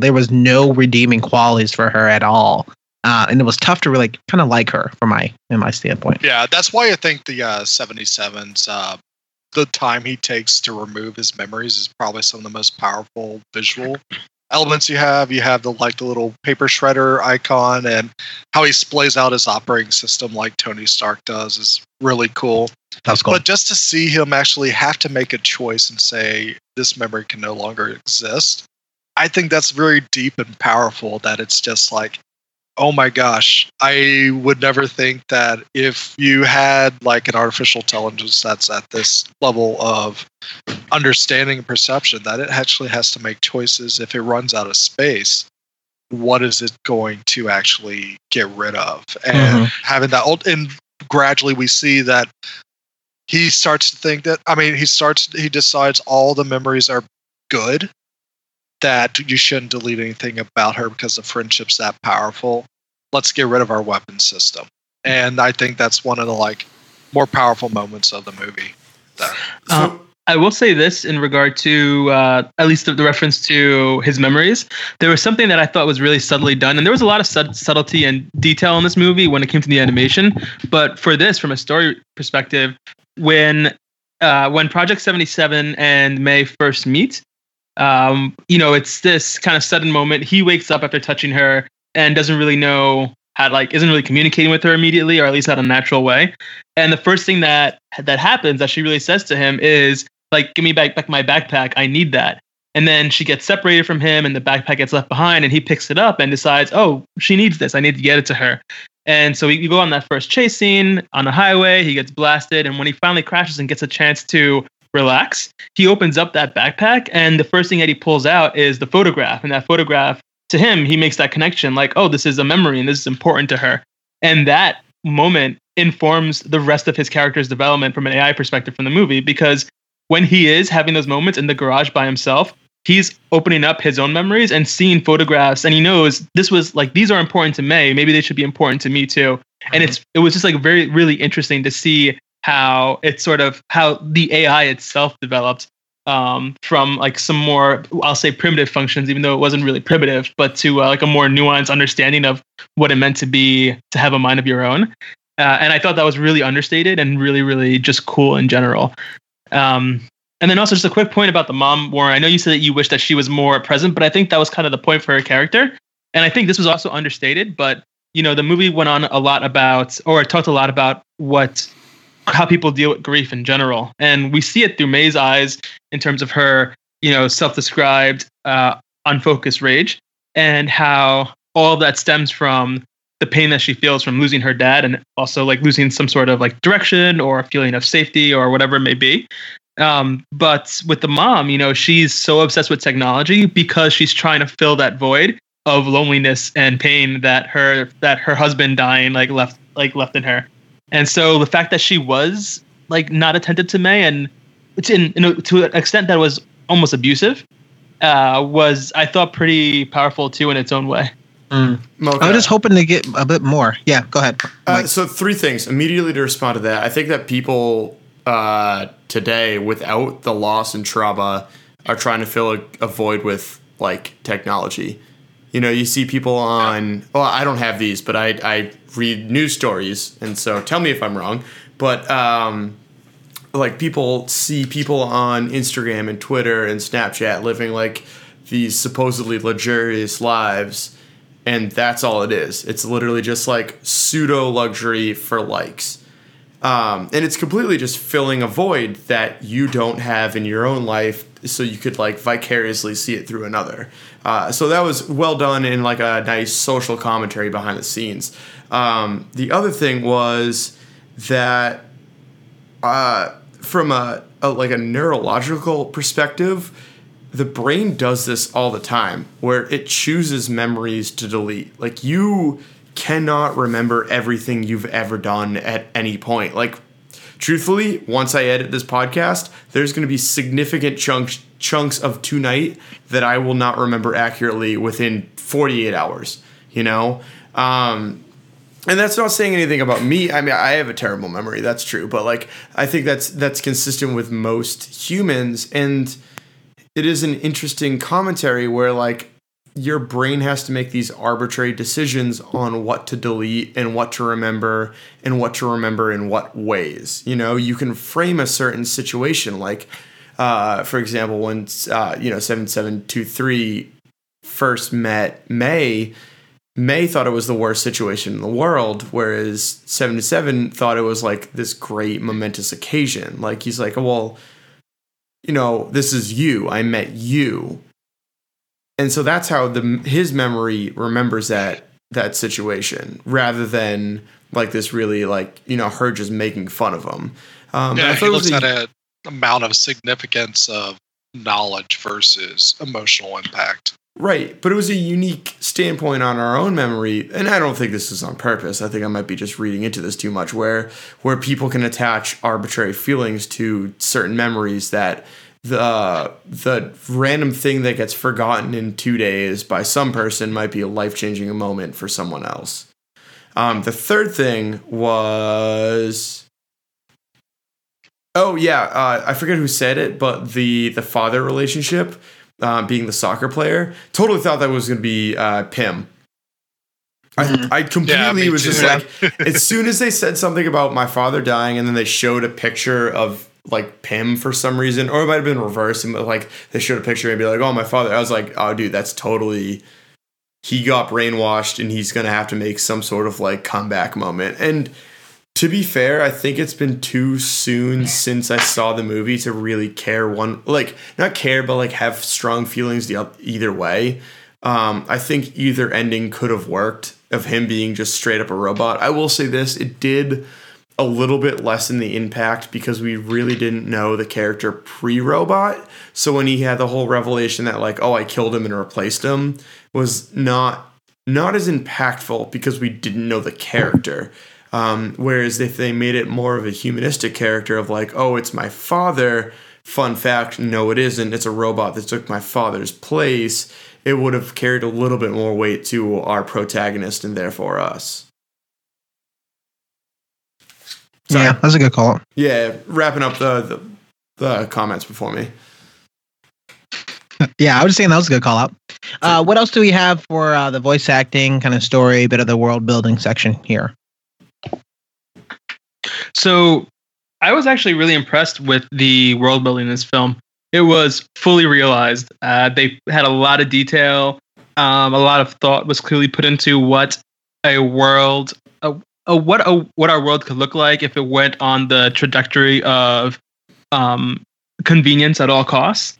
there was no redeeming qualities for her at all. And it was tough to really kind of like her in my standpoint. Yeah, that's why I think the 77's the time he takes to remove his memories is probably some of the most powerful visual elements you have. You have the like the little paper shredder icon, and how he splays out his operating system like Tony Stark does is really cool. That's cool. But just to see him actually have to make a choice and say this memory can no longer exist, I think that's very deep and powerful. That it's just like, oh my gosh, I would never think that if you had like an artificial intelligence that's at this level of understanding and perception, that it actually has to make choices. If it runs out of space, what is it going to actually get rid of? And having that old, and gradually we see that he starts to think that, I mean, he decides all the memories are good, that you shouldn't delete anything about her because the friendship's that powerful. Let's get rid of our weapon system. And I think that's one of the like more powerful moments of the movie. I will say this in regard to at least the reference to his memories. There was something that I thought was really subtly done, and there was a lot of subtlety and detail in this movie when it came to the animation. But for this, from a story perspective, when Project 77 and May first meet, it's this kind of sudden moment. He wakes up after touching her and doesn't really know how, like, isn't really communicating with her immediately, or at least not in a natural way. And the first thing that happens that she really says to him is like, "Give me back my backpack. I need that." And then she gets separated from him, and the backpack gets left behind, and he picks it up and decides, "Oh, she needs this. I need to get it to her." And so you go on that first chase scene on the highway. He gets blasted, and when he finally crashes and gets a chance to relax, he opens up that backpack, and the first thing that he pulls out is the photograph. And that photograph, to him, he makes that connection, like, oh, this is a memory and this is important to her. And that moment informs the rest of his character's development from an AI perspective from the movie, because when he is having those moments in the garage by himself, he's opening up his own memories and seeing photographs, and he knows this was like, these are important to May, maybe they should be important to me too. And it was just like very, really interesting to see how it's sort of how the AI itself developed from like some more, I'll say, primitive functions, even though it wasn't really primitive, but to like a more nuanced understanding of what it meant to be, to have a mind of your own. And I thought that was really understated and really, really just cool in general. And then also just a quick point about the mom, Warren. I know you said that you wish that she was more present, but I think that was kind of the point for her character. And I think this was also understated, but you know, the movie went on a lot about, or talked a lot about how people deal with grief in general. And we see it through May's eyes in terms of her, you know, self-described unfocused rage, and how all of that stems from the pain that she feels from losing her dad, and also like losing some sort of like direction or feeling of safety or whatever it may be. But with the mom, you know, she's so obsessed with technology because she's trying to fill that void of loneliness and pain that her husband dying left in her. And so the fact that she was like not attentive to May, and it's to an extent that was almost abusive, was, I thought, pretty powerful too in its own way. I was just hoping to get a bit more. Yeah, go ahead. So three things immediately to respond to that. I think that people today, without the loss and trauma, are trying to fill a void with like technology. You know, you see people on, well, I don't have these, but I read news stories, and so tell me if I'm wrong. But like people see people on Instagram and Twitter and Snapchat living like these supposedly luxurious lives, and that's all it is. It's literally just like pseudo luxury for likes. And it's completely just filling a void that you don't have in your own life, so you could like vicariously see it through another. So that was well done in like a nice social commentary behind the scenes. The other thing was that from a neurological perspective, the brain does this all the time, where it chooses memories to delete. Like, you cannot remember everything you've ever done at any point. Like, truthfully, once I edit this podcast, there's going to be significant chunks of tonight that I will not remember accurately within 48 hours, you know? And that's not saying anything about me. I mean, I have a terrible memory. That's true. But like, I think that's consistent with most humans. And it is an interesting commentary where like, your brain has to make these arbitrary decisions on what to delete and what to remember and what to remember in what ways. You know, you can frame a certain situation like, for example, when, 7723 first met May thought it was the worst situation in the world, whereas 77 thought it was like this great momentous occasion. Like he's like, well, this is you. I met you. And so that's how his memory remembers that situation, rather than like this really her just making fun of him. He looks at an amount of significance of knowledge versus emotional impact. Right, but it was a unique standpoint on our own memory, and I don't think this is on purpose. I think I might be just reading into this too much, where people can attach arbitrary feelings to certain memories that the random thing that gets forgotten in 2 days by some person might be a life-changing moment for someone else. The third thing was... I forget who said it, but the father relationship... being the soccer player, totally thought that was going to be Pim. I completely was too. Just like, as soon as they said something about my father dying, and then they showed a picture of like Pim for some reason, or it might have been reversed, and like they showed a picture and be like, "Oh, my father." I was like, "Oh, dude, that's totally." He got brainwashed, and he's going to have to make some sort of like comeback moment. And to be fair, I think it's been too soon since I saw the movie to really care have strong feelings either way. I think either ending could have worked of him being just straight up a robot. I will say this, it did a little bit lessen the impact because we really didn't know the character pre-robot. So when he had the whole revelation that like, oh, I killed him and replaced him was not as impactful because we didn't know the character. Whereas if they made it more of a humanistic character of like, oh, it's my father. Fun fact. No, it isn't. It's a robot that took my father's place. It would have carried a little bit more weight to our protagonist and therefore us. Sorry. Yeah, that's a good call. Yeah. Wrapping up the comments before me. Yeah, I was saying that was a good call out. What else do we have for the voice acting kind of story, bit of the world building section here? So I was actually really impressed with the world building in this film. It was fully realized. They had a lot of detail. A lot of thought was clearly put into what our world could look like if it went on the trajectory of convenience at all costs.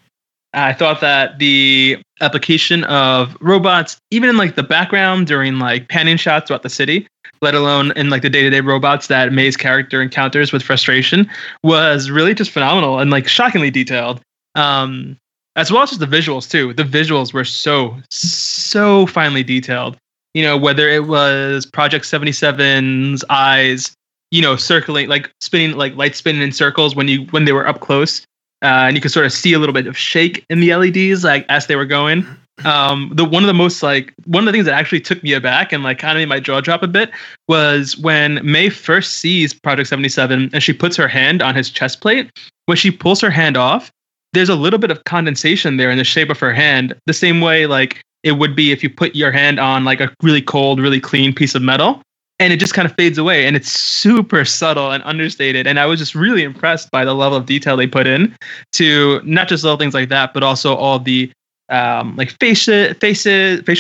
I thought that the application of robots, even in like the background during like panning shots throughout the city, let alone in like the day-to-day robots that May's character encounters with frustration, was really just phenomenal and like shockingly detailed. As well as just the visuals too. The visuals were so finely detailed. Whether it was Project 77's eyes, circling, like spinning, like light spinning in circles when they were up close. And you could sort of see a little bit of shake in the LEDs, like as they were going. One of the things that actually took me aback and like kind of made my jaw drop a bit was when May first sees Project 77 and she puts her hand on his chest plate. When she pulls her hand off, there's a little bit of condensation there in the shape of her hand. The same way like it would be if you put your hand on like a really cold, really clean piece of metal. And it just kind of fades away, and it's super subtle and understated. And I was just really impressed by the level of detail they put in to not just little things like that, but also all the facial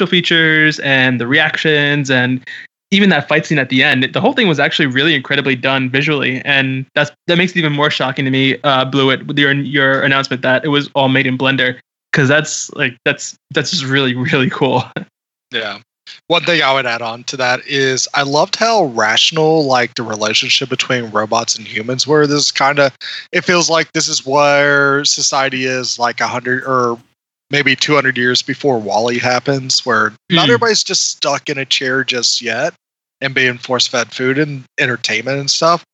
features and the reactions, and even that fight scene at the end. The whole thing was actually really incredibly done visually, and that makes it even more shocking to me, Blewett, with your announcement that it was all made in Blender, because that's just really, really cool. Yeah. One thing I would add on to that is I loved how rational like the relationship between robots and humans were. This is kind of, it feels like this is where society is like 100 or maybe 200 years before WALL-E happens, where not everybody's just stuck in a chair just yet and being force-fed food and entertainment and stuff,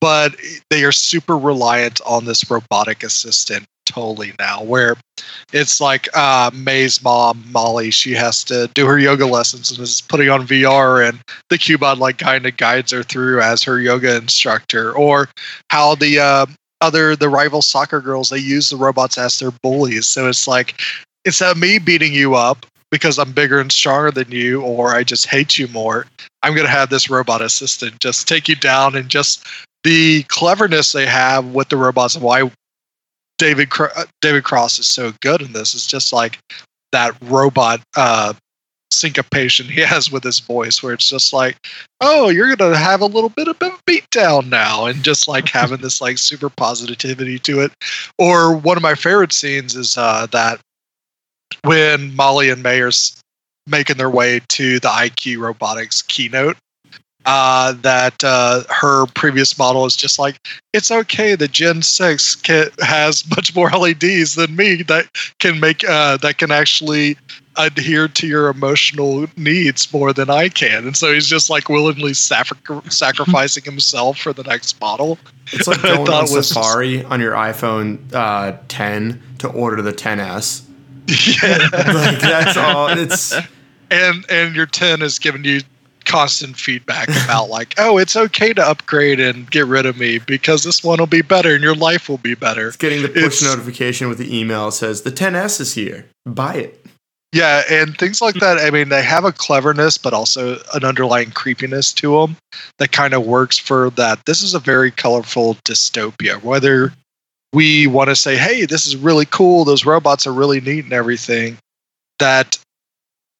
but they are super reliant on this robotic assistant totally now, where it's like May's mom, Molly, she has to do her yoga lessons and is putting on VR, and the Cubot like kind of guides her through as her yoga instructor, or how the rival soccer girls, they use the robots as their bullies. So it's like, instead of me beating you up, because I'm bigger and stronger than you, or I just hate you more. I'm going to have this robot assistant just take you down. And just the cleverness they have with the robots and why David Cross is so good in this is just like that robot syncopation he has with his voice, where it's just like, oh, you're going to have a little bit of a beatdown now, and just like having this like super positivity to it. Or one of my favorite scenes is that when Molly and May are making their way to the IQ Robotics keynote, that her previous model is just like, it's okay that Gen 6 has much more LEDs than me that can make that can actually adhere to your emotional needs more than I can. And so he's just like willingly sacrificing himself for the next model. It's like going on Safari on your iPhone 10 to order the 10S. Yeah. Like, that's all. It's and your 10 is giving you constant feedback about like, oh, it's okay to upgrade and get rid of me because this one will be better and your life will be better. It's getting the push notification with the email that says the 10S is here. Buy it. Yeah, and things like that. I mean, they have a cleverness, but also an underlying creepiness to them that kind of works for that. This is a very colorful dystopia. Whether we want to say, hey, this is really cool, those robots are really neat and everything, that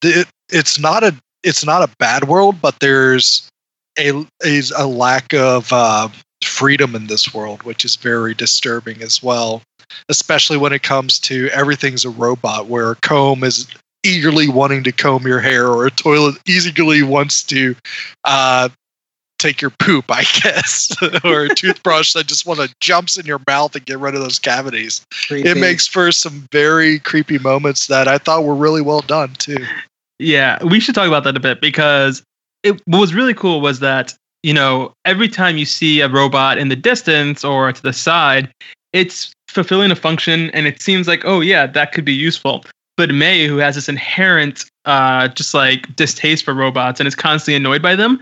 it's not a bad world, but there's a lack of freedom in this world, which is very disturbing as well, especially when it comes to everything's a robot, where a comb is eagerly wanting to comb your hair, or a toilet eagerly wants to take your poop, I guess, or a toothbrush that just want to jumps in your mouth and get rid of those cavities. Creepy. It makes for some very creepy moments that I thought were really well done too. Yeah, we should talk about that a bit, because what was really cool was that, you know, every time you see a robot in the distance or to the side, it's fulfilling a function and it seems like, oh yeah, that could be useful. But May, who has this inherent just like distaste for robots and is constantly annoyed by them,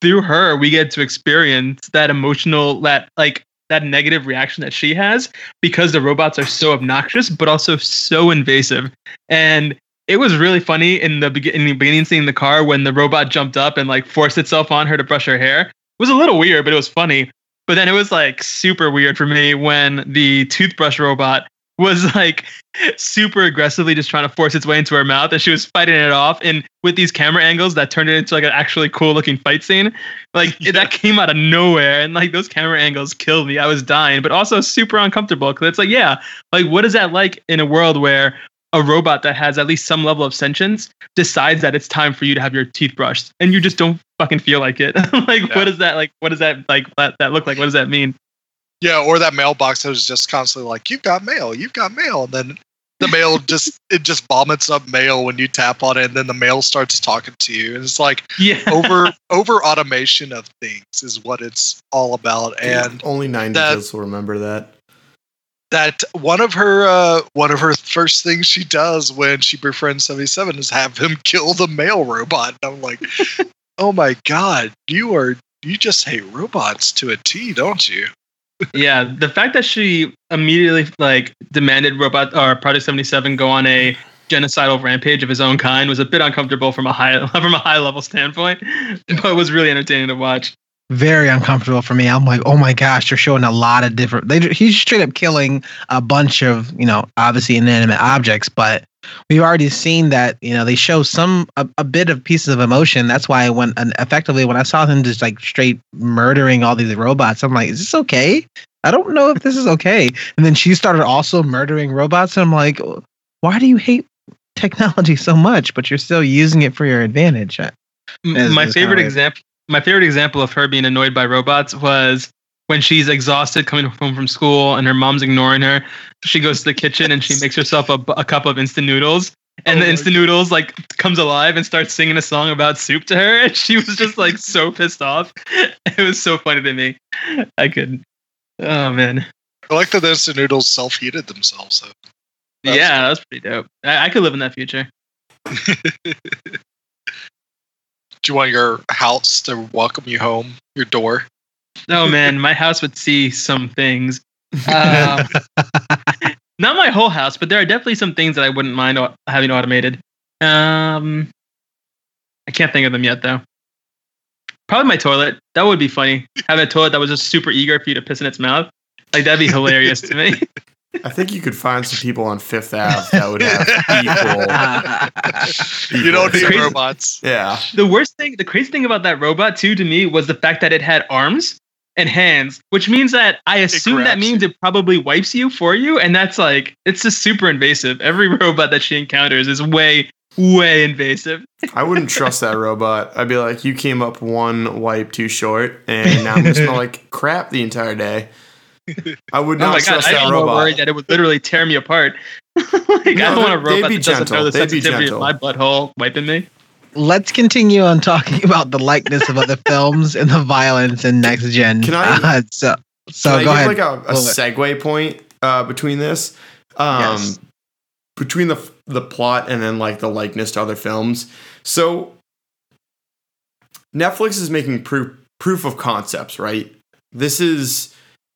through her we get to experience that emotional, that negative reaction that she has because the robots are so obnoxious but also so invasive. And it was really funny in the beginning scene in the car when the robot jumped up and like forced itself on her to brush her hair. It was a little weird, but it was funny. But then it was like super weird for me when the toothbrush robot was like super aggressively just trying to force its way into her mouth and she was fighting it off. And with these camera angles that turned it into like an actually cool looking fight scene, like yeah, that came out of nowhere. And like those camera angles killed me. I was dying, but also super uncomfortable. Cause it's like, yeah, like what is that like in a world where a robot that has at least some level of sentience decides that it's time for you to have your teeth brushed and you just don't fucking feel like it. Like, yeah. What is that? Like, what does that like that look like? What does that mean? Yeah. Or that mailbox that was just constantly like, you've got mail. And then the mail just vomits up mail when you tap on it. And then the mail starts talking to you. And it's like, yeah, over automation of things is what it's all about. And yeah, only 90 kids will remember that. That one of her first things she does when she befriends 77 is have him kill the male robot. And I'm like, oh my God, you just hate robots to a T, don't you? Yeah, the fact that she immediately like demanded robot or Project 77 go on a genocidal rampage of his own kind was a bit uncomfortable from a high level standpoint, but was really entertaining to watch. Very uncomfortable for me. I'm like, oh my gosh, they're showing a lot of different. He's straight up killing a bunch of, you know, obviously inanimate objects, but we've already seen that, you know, they show a bit of pieces of emotion. That's why when I saw him just like straight murdering all these robots, I'm like, is this okay? I don't know if this is okay. And then she started also murdering robots. And I'm like, why do you hate technology so much, but you're still using it for your advantage? My favorite example of her being annoyed by robots was when she's exhausted coming home from school and her mom's ignoring her. She goes to the kitchen and she makes herself a cup of instant noodles, and the instant noodles like comes alive and starts singing a song about soup to her. And she was just like so pissed off. It was so funny to me. I couldn't. Oh man. I like that the instant noodles self-heated themselves though. That was pretty dope. I could live in that future. Do you want your house to welcome you home? Your door? Oh man, my house would see some things. Not my whole house, but there are definitely some things that I wouldn't mind having automated. I can't think of them yet, though. Probably my toilet. That would be funny. Have a toilet that was just super eager for you to piss in its mouth. Like, that'd be hilarious to me. I think you could find some people on Fifth Ave that would have people. You don't need robots. Yeah. The crazy thing about that robot, too, to me, was the fact that it had arms and hands, which means that I assume that means it probably wipes you for you. And that's like, it's just super invasive. Every robot that she encounters is way invasive. I wouldn't trust that robot. I'd be like, you came up one wipe too short, and now I'm going to smell like crap the entire day. I would not trust that robot. I'm worried that it would literally tear me apart. I don't want a robot that doesn't know the sensitivity of my butthole wiping me. Let's continue on talking about the likeness of other films and the violence in Next Gen. Can I? Go ahead. Like a segue point between this, between the plot and then like the likeness to other films. So Netflix is making proof of concepts, right? This is.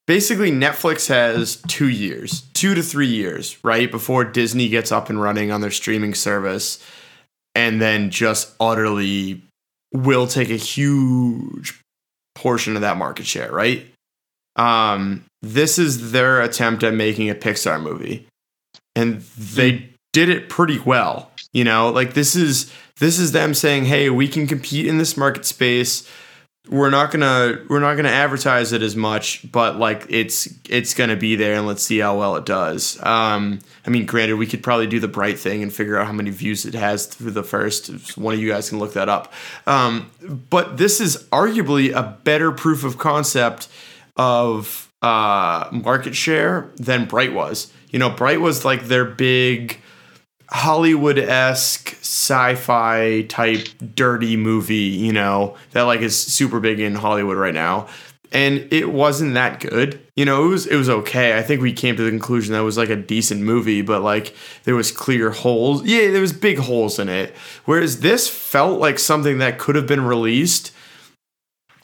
Basically, Netflix has 2 years, 2 to 3 years, right, before Disney gets up and running on their streaming service and then just utterly will take a huge portion of that market share, right? This is their attempt at making a Pixar movie, and they did it pretty well. You know, like this is them saying, hey, we can compete in this market space. We're not gonna advertise it as much, but like it's gonna be there, and let's see how well it does. I mean, granted, we could probably do the Bright thing and figure out how many views it has through the first. One of you guys can look that up. But this is arguably a better proof of concept of market share than Bright was. You know, Bright was like their big Hollywood-esque sci-fi type dirty movie, you know, that like is super big in Hollywood right now. And it wasn't that good. You know, it was okay. I think we came to the conclusion that it was like a decent movie, but like there was clear holes. Yeah, there was big holes in it. Whereas this felt like something that could have been released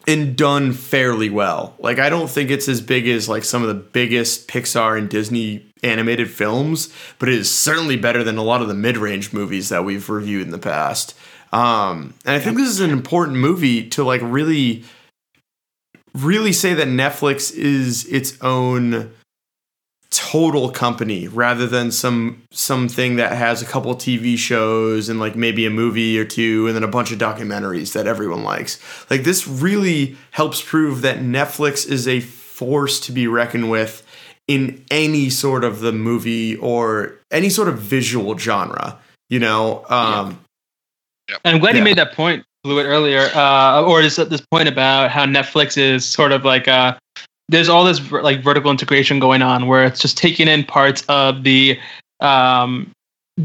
and done fairly well. Like, I don't think it's as big as like some of the biggest Pixar and Disney animated films, but it is certainly better than a lot of the mid-range movies that we've reviewed in the past. And I think this is an important movie to like really, really say that Netflix is its own total company rather than something that has a couple TV shows and like maybe a movie or two and then a bunch of documentaries that everyone likes. Like, this really helps prove that Netflix is a force to be reckoned with in any sort of the movie or any sort of visual genre, you know. And I'm glad you made that point, Blewett, earlier, or this point about how Netflix is sort of like there's all this like vertical integration going on where it's just taking in parts of the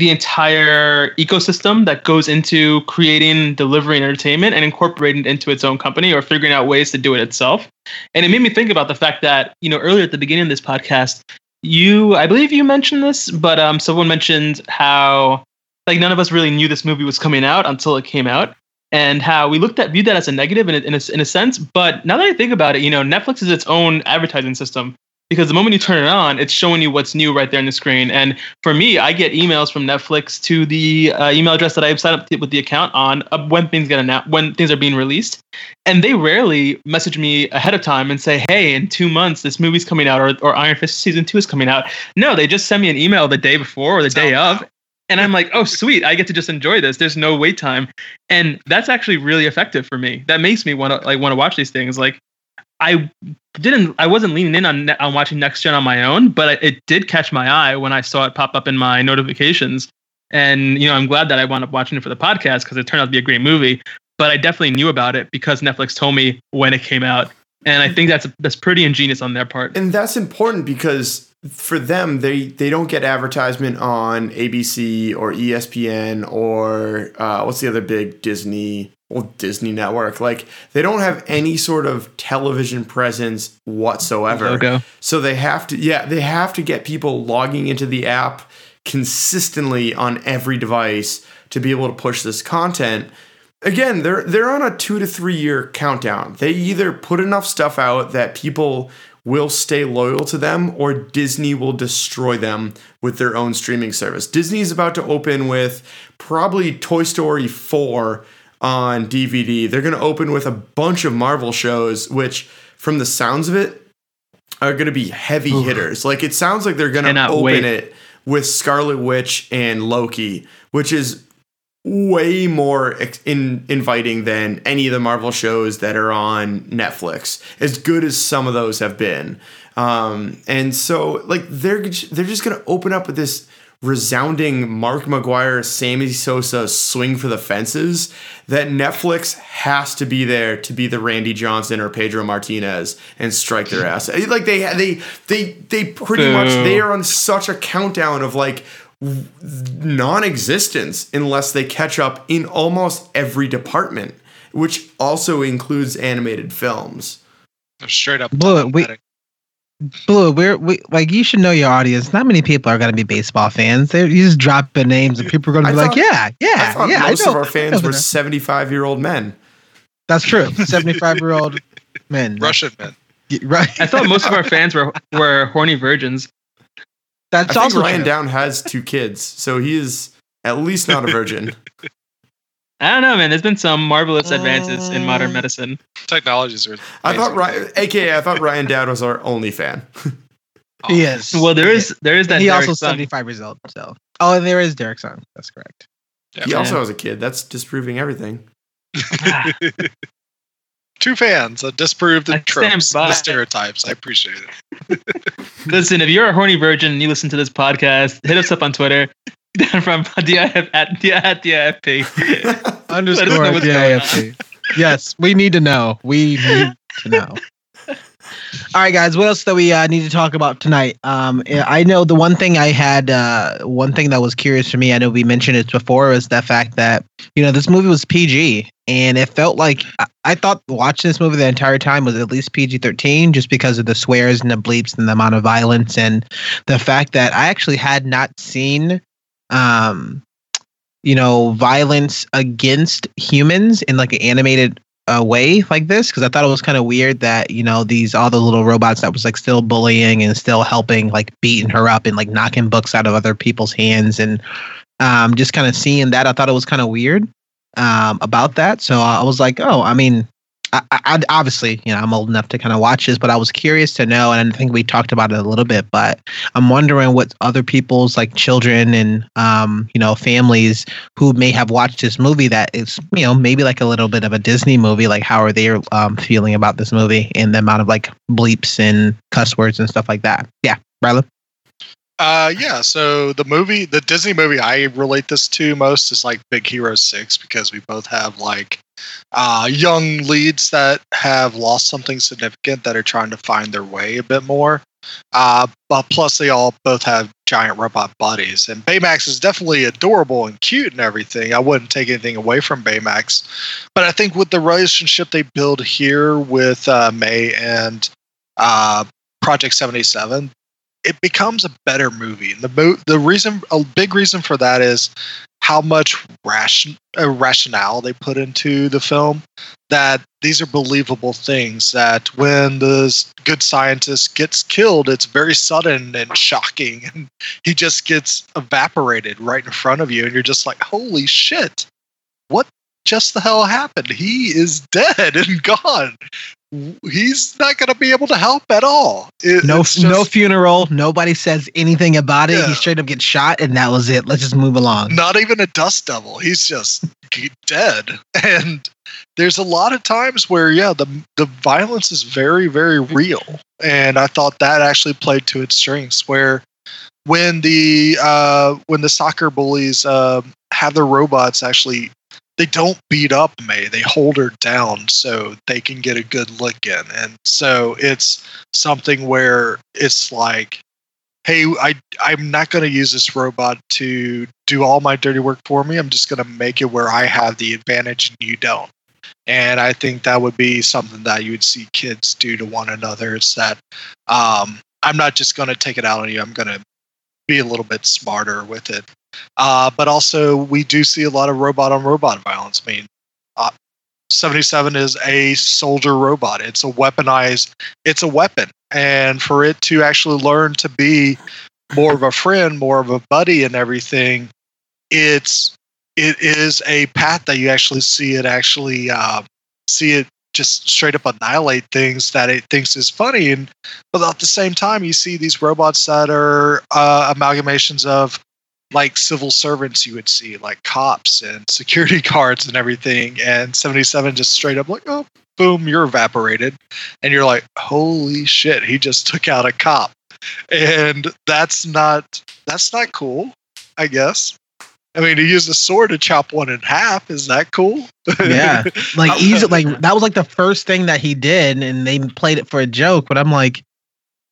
entire ecosystem that goes into creating, delivering entertainment and incorporating it into its own company or figuring out ways to do it itself. And it made me think about the fact that, you know, earlier at the beginning of this podcast, I believe you mentioned this, but someone mentioned how like none of us really knew this movie was coming out until it came out. And how we viewed that as a negative in a sense. But now that I think about it, you know, Netflix is its own advertising system, because the moment you turn it on, it's showing you what's new right there on the screen. And for me, I get emails from Netflix to the email address that I've signed up with the account on when things are being released. And they rarely message me ahead of time and say, hey, in 2 months, this movie's coming out or Iron Fist Season 2 is coming out. No, they just send me an email the day before or the day of. And I'm like, oh, sweet, I get to just enjoy this. There's no wait time. And that's actually really effective for me. That makes me want to watch these things. Like, I wasn't leaning in on watching Next Gen on my own, but it did catch my eye when I saw it pop up in my notifications. And, you know, I'm glad that I wound up watching it for the podcast because it turned out to be a great movie. But I definitely knew about it because Netflix told me when it came out. And I think that's pretty ingenious on their part. And that's important because for them, they don't get advertisement on ABC or ESPN or what's the other big Disney network. Like, they don't have any sort of television presence whatsoever. Logo. So they have to get people logging into the app consistently on every device to be able to push this content. Again, they're on a 2 to 3 year countdown. They either put enough stuff out that people will stay loyal to them, or Disney will destroy them with their own streaming service. Disney's about to open with probably Toy Story 4 on DVD. They're going to open with a bunch of Marvel shows, which from the sounds of it are going to be heavy hitters. Like, it sounds like they're going to open it with Scarlet Witch and Loki, which is way more inviting than any of the Marvel shows that are on Netflix, as good as some of those have been. And so, like, they're just going to open up with this resounding Mark McGuire, Sammy Sosa swing for the fences that Netflix has to be there to be the Randy Johnson or Pedro Martinez and strike their ass. Like, they pretty much, they are on such a countdown of, like, non-existence unless they catch up in almost every department, which also includes animated films. Straight up. Blue, we like, you should know your audience. Not many people are going to be baseball fans. They you just drop the names, and people are going to be like, "Yeah." Most of our fans were 75-year-old men. That's true, 75-year-old men, Russian men. Right. I thought most of our fans were horny virgins. That's I also think Ryan true. Down has two kids, so he is at least not a virgin. I don't know, man. There's been some marvelous advances in modern medicine. Technologies are amazing. I thought Ryan Dowd was our only fan. Yes. Well, there is that. And he Derek also Sung. 75 years old. So, and there is Derek Sung. That's correct. Yeah, he also was a kid. That's disproving everything. Two fans that disproved the tropes, the stereotypes. I appreciate it. Listen, if you're a horny virgin and you listen to this podcast, hit us up on Twitter. From DIFP underscore DIFP. Yes, we need to know. All right, guys. What else do we need to talk about tonight? I know the one thing I had, one thing that was curious for me. I know we mentioned it before, was the fact that this movie was PG, and it felt like I thought watching this movie the entire time was at least PG-13, just because of the swears and the bleeps and the amount of violence and the fact that I actually had not seen violence against humans in like an animated way like this, because I thought it was kind of weird that all the little robots that was like still bullying and still helping, like beating her up and like knocking books out of other people's hands, and just kind of seeing that, I thought it was kind of weird about that. So I was like, I obviously, I'm old enough to kind of watch this, but I was curious to know, and I think we talked about it a little bit, but I'm wondering what other people's, like, children and, families who may have watched this movie that is, maybe like a little bit of a Disney movie, like how are they feeling about this movie and the amount of, like, bleeps and cuss words and stuff like that. Yeah, Brylan? So the Disney movie I relate this to most is, like, Big Hero 6, because we both have, like, young leads that have lost something significant that are trying to find their way a bit more. But plus, they all both have giant robot buddies. And Baymax is definitely adorable and cute and everything. I wouldn't take anything away from Baymax. But I think with the relationship they build here with May and Project 77, it becomes a better movie. And a big reason for that is how much rationale they put into the film, that these are believable things, that when the good scientist gets killed, it's very sudden and shocking, and he just gets evaporated right in front of you, and you're just like, holy shit, what just the hell happened? He is dead and gone. He's not going to be able to help at all. No funeral. Nobody says anything about it. He straight up gets shot, and that was it. Let's just move along. Not even a dust devil. He's just dead. And there's a lot of times where, the violence is very, very real. And I thought that actually played to its strengths, where when the soccer bullies have their robots actually, they don't beat up May. They hold her down so they can get a good look in. And so it's something where it's like, hey, I'm not going to use this robot to do all my dirty work for me. I'm just going to make it where I have the advantage and you don't. And I think that would be something that you would see kids do to one another. It's that I'm not just going to take it out on you. I'm going to be a little bit smarter with it. But also, we do see a lot of robot-on-robot violence. I mean, 77 is a soldier robot. It's a weaponized, it's a weapon. And for it to actually learn to be more of a friend, more of a buddy and everything, it is a path that you actually see it just straight up annihilate things that it thinks is funny. And but at the same time, you see these robots that are amalgamations of like civil servants you would see, like cops and security guards and everything. And 77 just straight up like, oh, boom, you're evaporated. And you're like, holy shit, he just took out a cop. And that's not cool, I guess. I mean, he used a sword to chop one in half. Is that cool? Yeah. Like easily, like that was like the first thing that he did, and they played it for a joke, but I'm like,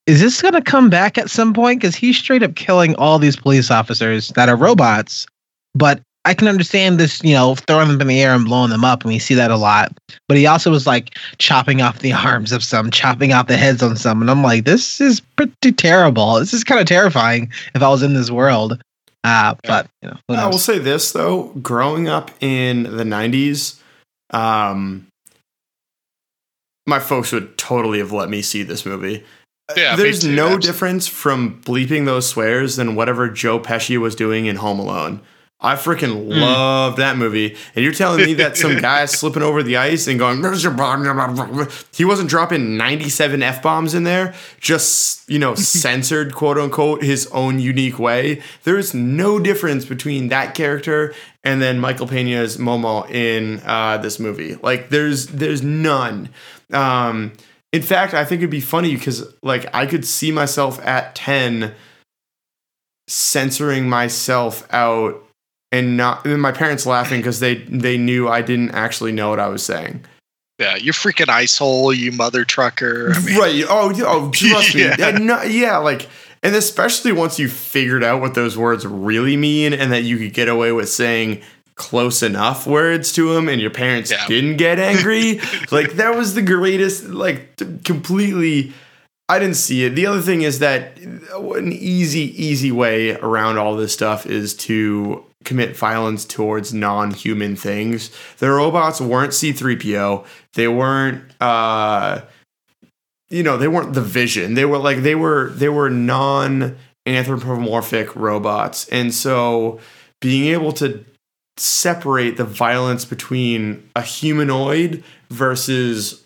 is this going to come back at some point? Because he's straight up killing all these police officers that are robots. But I can understand this, you know, throwing them in the air and blowing them up. And we see that a lot. But he also was like chopping off the arms of some, chopping off the heads on some. And I'm like, this is pretty terrible. This is kind of terrifying if I was in this world. But, you know, I will say this, though. Growing up in the 90s, my folks would totally have let me see this movie. Yeah, there's too, no absolutely. Difference from bleeping those swears than whatever Joe Pesci was doing in Home Alone. I freaking love that movie. And you're telling me that some guy slipping over the ice and going, he wasn't dropping 97 F-bombs in there, just, you know, censored, quote unquote, his own unique way. There is no difference between that character and then Michael Peña's Momo in this movie. Like, there's none. In fact, I think it'd be funny because, like, I could see myself at 10 censoring myself out and not. And my parents laughing because they knew I didn't actually know what I was saying. Yeah, you freaking ice hole, you mother trucker. I mean, right? Oh, trust me. And especially once you figured out what those words really mean and that you could get away with saying close enough words to him and your parents didn't get angry. Like, that was the greatest, like, completely, I didn't see it. The other thing is that an easy way around all this stuff is to commit violence towards non-human things. The robots weren't C-3PO. They weren't, they weren't the Vision. They were like, they were non-anthropomorphic robots. And so being able to separate the violence between a humanoid versus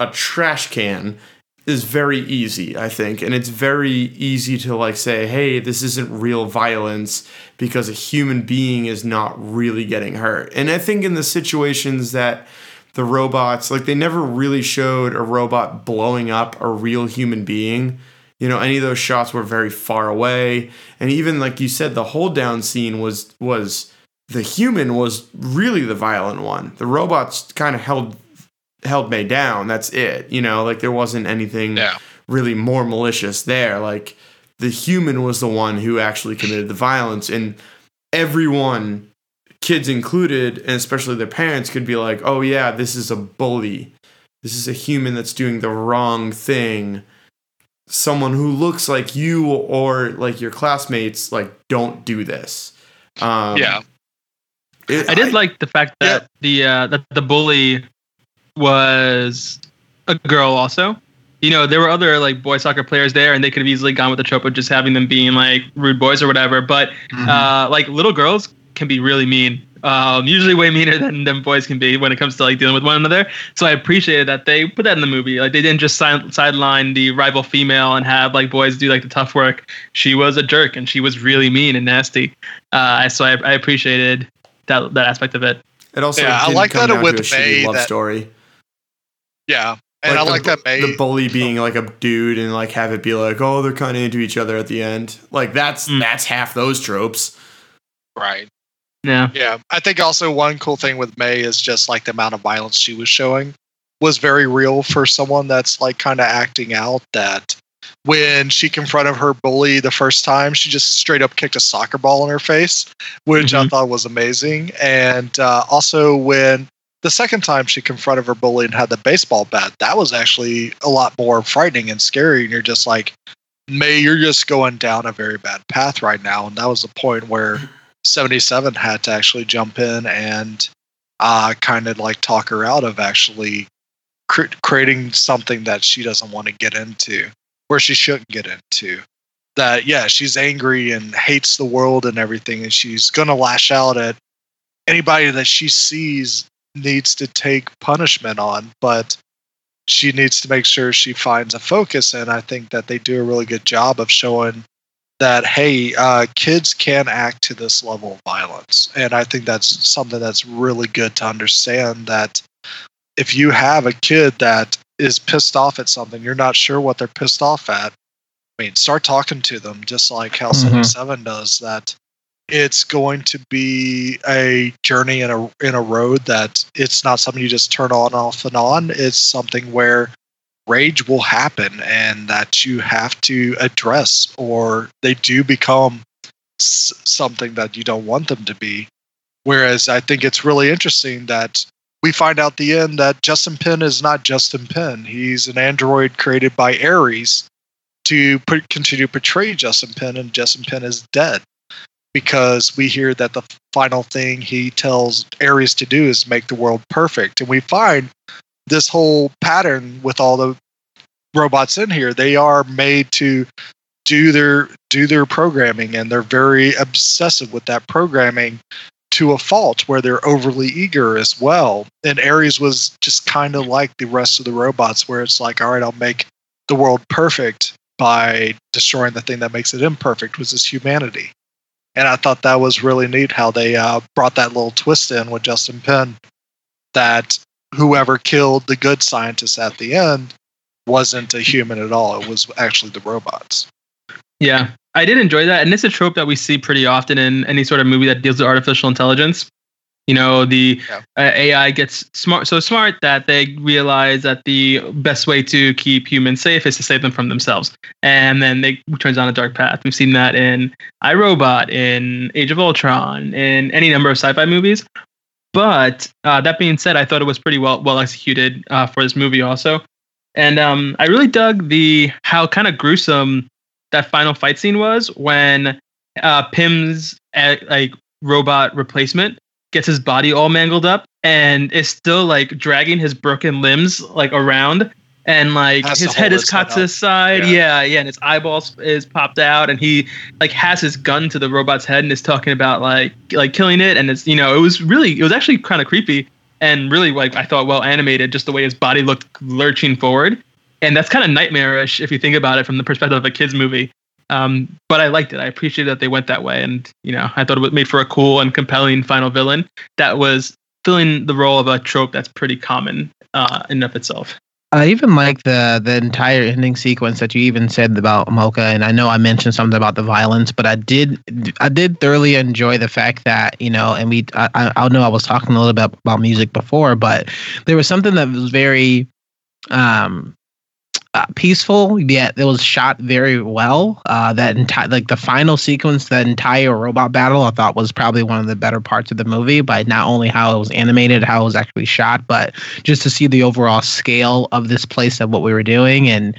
a trash can is very easy, I think. And it's very easy to, like, say, hey, this isn't real violence because a human being is not really getting hurt. And I think in the situations that the robots, like, they never really showed a robot blowing up a real human being. You know, any of those shots were very far away. And even, like you said, the hold down scene was the human was really the violent one. The robots kind of held May down. That's it. You know, like, there wasn't anything really more malicious there. Like, the human was the one who actually committed the violence. And everyone, kids included, and especially their parents, could be like, oh yeah, this is a bully. This is a human that's doing the wrong thing. Someone who looks like you or like your classmates, like, don't do this. I did like the fact that the bully was a girl also. You know, there were other, like, boy soccer players there, and they could have easily gone with the trope of just having them being, like, rude boys or whatever. But, like, little girls can be really mean. Usually way meaner than boys can be when it comes to, like, dealing with one another. So I appreciated that they put that in the movie. Like, they didn't just sideline the rival female and have, like, boys do, like, the tough work. She was a jerk, and she was really mean and nasty. So I appreciated that aspect of it. It also I like that it with May love story. Yeah, and like I like that May the bully being like a dude and like have it be like, oh, they're kind of into each other at the end. Like that's half those tropes, right? Yeah, yeah. I think also one cool thing with May is just like the amount of violence she was showing was very real for someone that's like kind of acting out that. When she confronted her bully the first time, she just straight up kicked a soccer ball in her face, which I thought was amazing. And also when the second time she confronted her bully and had the baseball bat, that was actually a lot more frightening and scary. And you're just like, May, you're just going down a very bad path right now. And that was the point where 77 had to actually jump in and kind of like talk her out of actually creating something that she doesn't want to get into, where she shouldn't get into. That, yeah, she's angry and hates the world and everything, and she's going to lash out at anybody that she sees needs to take punishment on, but she needs to make sure she finds a focus. And I think that they do a really good job of showing that, hey, kids can act to this level of violence. And I think that's something that's really good to understand, that if you have a kid that is pissed off at something, you're not sure what they're pissed off at, I mean, start talking to them, just like how 77 does that. It's going to be a journey in a road that it's not something you just turn on, off, and on. It's something where rage will happen and that you have to address, or they do become something that you don't want them to be. Whereas I think it's really interesting that we find out at the end that Justin Pim is not Justin Pim. He's an android created by Ares to continue to portray Justin Pim, and Justin Pim is dead. Because we hear that the final thing he tells Ares to do is make the world perfect. And we find this whole pattern with all the robots in here. They are made to do their programming, and they're very obsessive with that programming to a fault, where they're overly eager as well. And Ares was just kind of like the rest of the robots, where it's like, all right, I'll make the world perfect by destroying the thing that makes it imperfect, which is humanity. And I thought that was really neat how they brought that little twist in with Justin Pim, that whoever killed the good scientist at the end wasn't a human at all. It was actually the robots. Yeah, I did enjoy that. And it's a trope that we see pretty often in any sort of movie that deals with artificial intelligence. You know, AI gets so smart that they realize that the best way to keep humans safe is to save them from themselves. And then they turns down a dark path. We've seen that in iRobot, in Age of Ultron, in any number of sci-fi movies. But that being said, I thought it was pretty well executed for this movie also. And I really dug how kind of gruesome that final fight scene was when Pim's robot replacement gets his body all mangled up and is still dragging his broken limbs around, and his head is cut to the side. Yeah. And his eyeballs is popped out, and he has his gun to the robot's head and is talking about killing it. And it's, it was really, it was actually kind of creepy and really I thought well animated, just the way his body looked lurching forward. And that's kind of nightmarish if you think about it from the perspective of a kid's movie. But I liked it. I appreciated that they went that way. And, I thought it made for a cool and compelling final villain that was filling the role of a trope that's pretty common in and of itself. I even like the entire ending sequence that you even said about Mocha. And I know I mentioned something about the violence, but I did thoroughly enjoy the fact that, and I know I was talking a little bit about music before, but there was something that was very, peaceful, yet it was shot very well. That entire, the final sequence, that entire robot battle, I thought was probably one of the better parts of the movie, by not only how it was animated, how it was actually shot, but just to see the overall scale of this place of what we were doing, and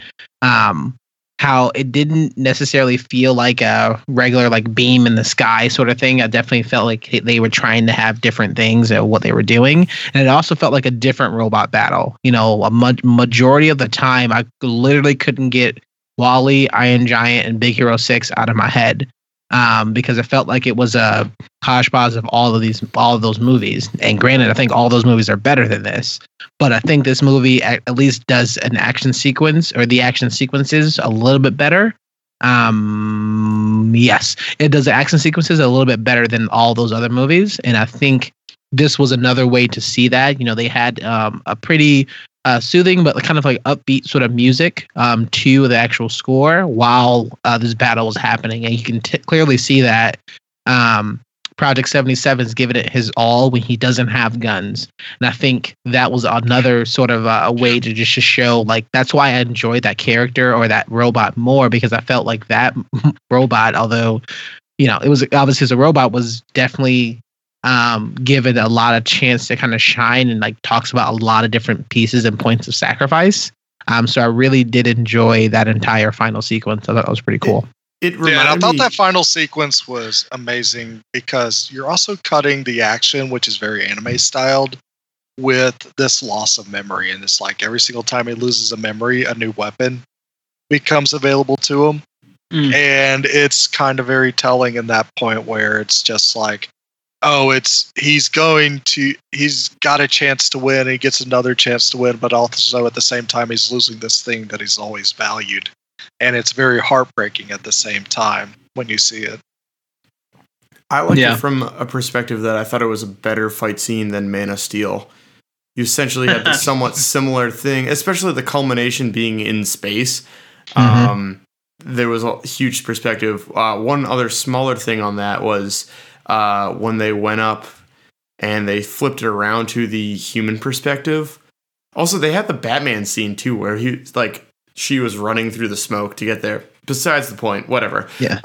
how it didn't necessarily feel like a regular beam in the sky sort of thing. I definitely felt like they were trying to have different things at what they were doing. And it also felt like a different robot battle. A majority of the time, I literally couldn't get WALL-E, Iron Giant, and Big Hero 6 out of my head. Because it felt like it was a hodgepodge of all of those movies. And granted, I think all those movies are better than this, but I think this movie at least does an action sequence, or the action sequences, a little bit better. Yes, it does the action sequences a little bit better than all those other movies. And I think this was another way to see that. They had a pretty soothing but kind of upbeat sort of music to the actual score while this battle was happening, and you can clearly see that Project 77 is giving it his all when he doesn't have guns. And I think that was another sort of a way to just show that's why I enjoyed that character, or that robot, more, because I felt like that robot, although it was obviously a robot, was definitely given a lot of chance to kind of shine, and talks about a lot of different pieces and points of sacrifice. So I really did enjoy that entire final sequence. I thought that was pretty cool. It reminded me. Yeah, I thought that final sequence was amazing because you're also cutting the action, which is very anime styled, with this loss of memory. And it's like every single time he loses a memory, a new weapon becomes available to him. Mm. And it's kind of very telling in that point where it's just like, oh, he's got a chance to win. He gets another chance to win, but also at the same time, he's losing this thing that he's always valued. And it's very heartbreaking at the same time when you see it. I like it from a perspective that I thought it was a better fight scene than Man of Steel. You essentially had this somewhat similar thing, especially the culmination being in space. Mm-hmm. There was a huge perspective. One other smaller thing on that was when they went up and they flipped it around to the human perspective. Also, they had the Batman scene too, where she was running through the smoke to get there. Besides the point, whatever. Yeah.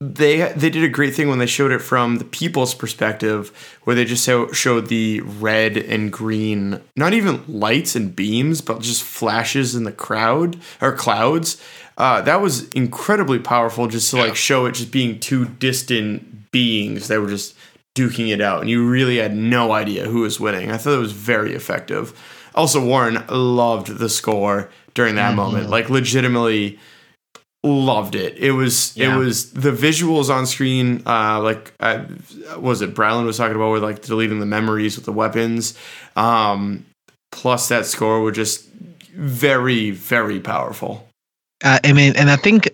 They did a great thing when they showed it from the people's perspective, where they just showed the red and green, not even lights and beams, but just flashes in the crowd or clouds. That was incredibly powerful, just to show it just being two distant beings that were just duking it out, and you really had no idea who was winning. I thought it was very effective. Also, Warren loved the score during that moment, legitimately loved it. It was the visuals on screen. Was it Brylan was talking about with deleting the memories with the weapons, plus that score were just very, very powerful. I mean, and I think,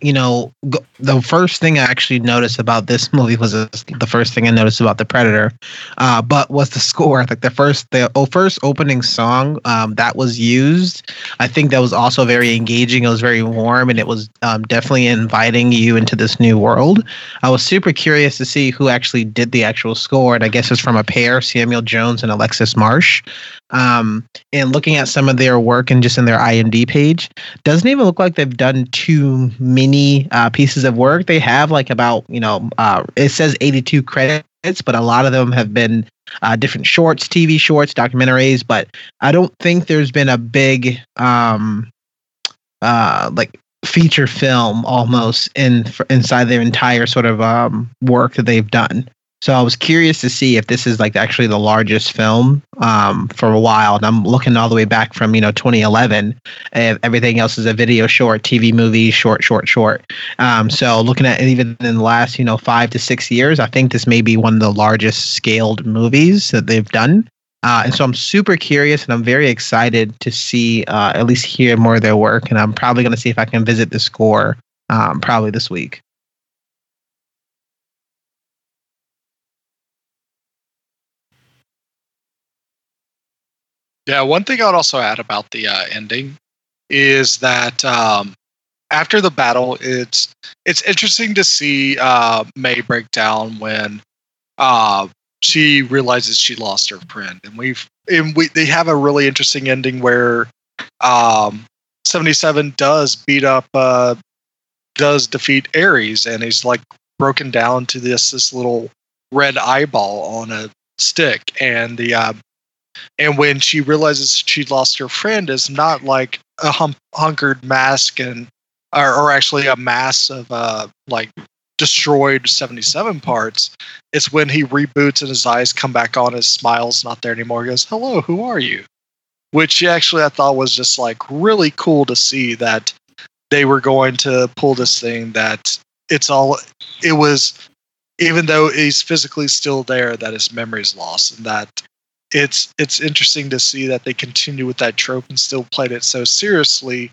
the first thing I actually noticed about this movie was the first thing I noticed about The Predator, but was the score. I think the first opening song that was used, I think that was also very engaging. It was very warm, and it was definitely inviting you into this new world. I was super curious to see who actually did the actual score, and I guess it's from a pair, Samuel Jones and Alexis Marsh. And looking at some of their work and just in their IMDb page, doesn't even look like they've done too many pieces of work. They have it says 82 credits, but a lot of them have been different shorts, TV shorts, documentaries. But I don't think there's been a big feature film almost inside their entire sort of work that they've done. So I was curious to see if this is actually the largest film for a while. And I'm looking all the way back from 2011. Everything else is a video short, TV movie, short. So looking at even in the last 5 to 6 years, I think this may be one of the largest scaled movies that they've done. And so I'm super curious, and I'm very excited to see at least hear more of their work. And I'm probably going to see if I can visit the score probably this week. Yeah, one thing I would also add about the ending is that after the battle, it's interesting to see May break down when she realizes she lost her friend, and they have a really interesting ending where 77 does defeat Ares, and he's broken down to this little red eyeball on a stick, and the. And when she realizes she lost her friend, is not like a hunkered mask or actually a mass of destroyed 77 parts. It's when he reboots and his eyes come back on, his smile's not there anymore. He goes, "Hello, who are you?" Which actually I thought was just really cool to see that they were going to pull this thing that even though he's physically still there, that his memory's lost, and that. It's interesting to see that they continue with that trope and still played it so seriously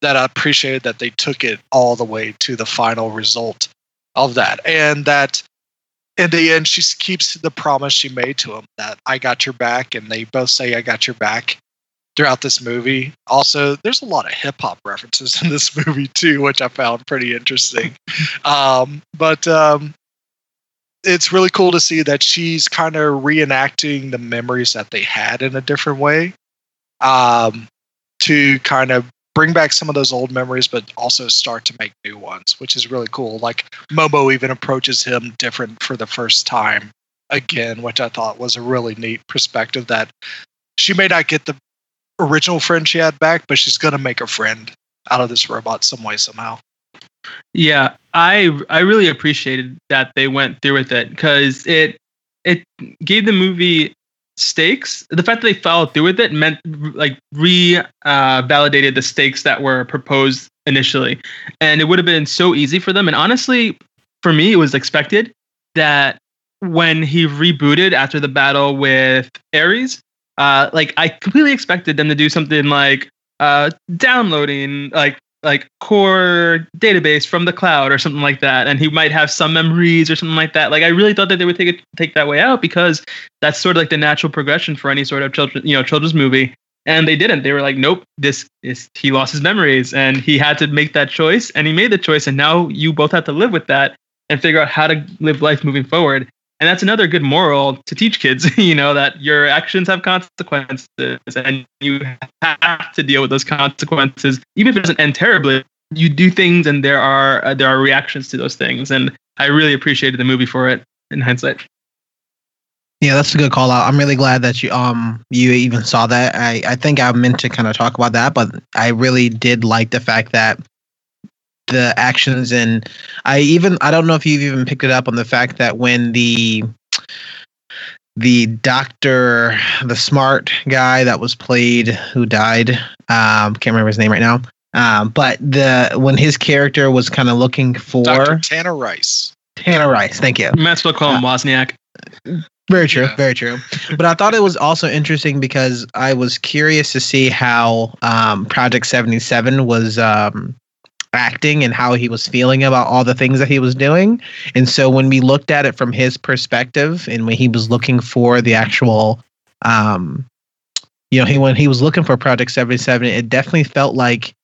that I appreciated that they took it all the way to the final result of that. And that in the end, she keeps the promise she made to him that I got your back. And they both say, I got your back throughout this movie. Also, there's a lot of hip hop references in this movie too, which I found pretty interesting. It's really cool to see that she's kind of reenacting the memories that they had in a different way to kind of bring back some of those old memories, but also start to make new ones, which is really cool. Momo even approaches him different for the first time again, which I thought was a really neat perspective that she may not get the original friend she had back, but she's going to make a friend out of this robot some way, somehow. Yeah, I really appreciated that they went through with it, because it gave the movie stakes. The fact that they followed through with it meant like validated the stakes that were proposed initially, and it would have been so easy for them. And honestly, for me, it was expected that when he rebooted after the battle with Ares, like I completely expected them to do something like downloading like core database from the cloud or something like that, and he might have some memories or something like that. Like I really thought that they would take that way out, because that's sort of like the natural progression for any sort of children's movie, and they didn't. They were like, nope, he lost his memories and he had to make that choice, and he made the choice, and now you both have to live with that and figure out how to live life moving forward. And that's another good moral to teach kids, that your actions have consequences and you have to deal with those consequences. Even if it doesn't end terribly, you do things and there are reactions to those things. And I really appreciated the movie for it in hindsight. Yeah, that's a good call out. I'm really glad that you even saw that. I think I meant to kind of talk about that, but I really did like the fact that the actions, and I don't know if you've even picked it up on the fact that when the doctor, the smart guy that was played, who died, can't remember his name right now, but when his character was kind of looking for Dr. Tanner Rice, thank you. You might as well call him Wozniak. Very true. But I thought it was also interesting because I was curious to see how Project 77 was acting and how he was feeling about all the things that he was doing. And so when we looked at it from his perspective, and when he was looking for the actual when he was looking for Project 77, it definitely felt like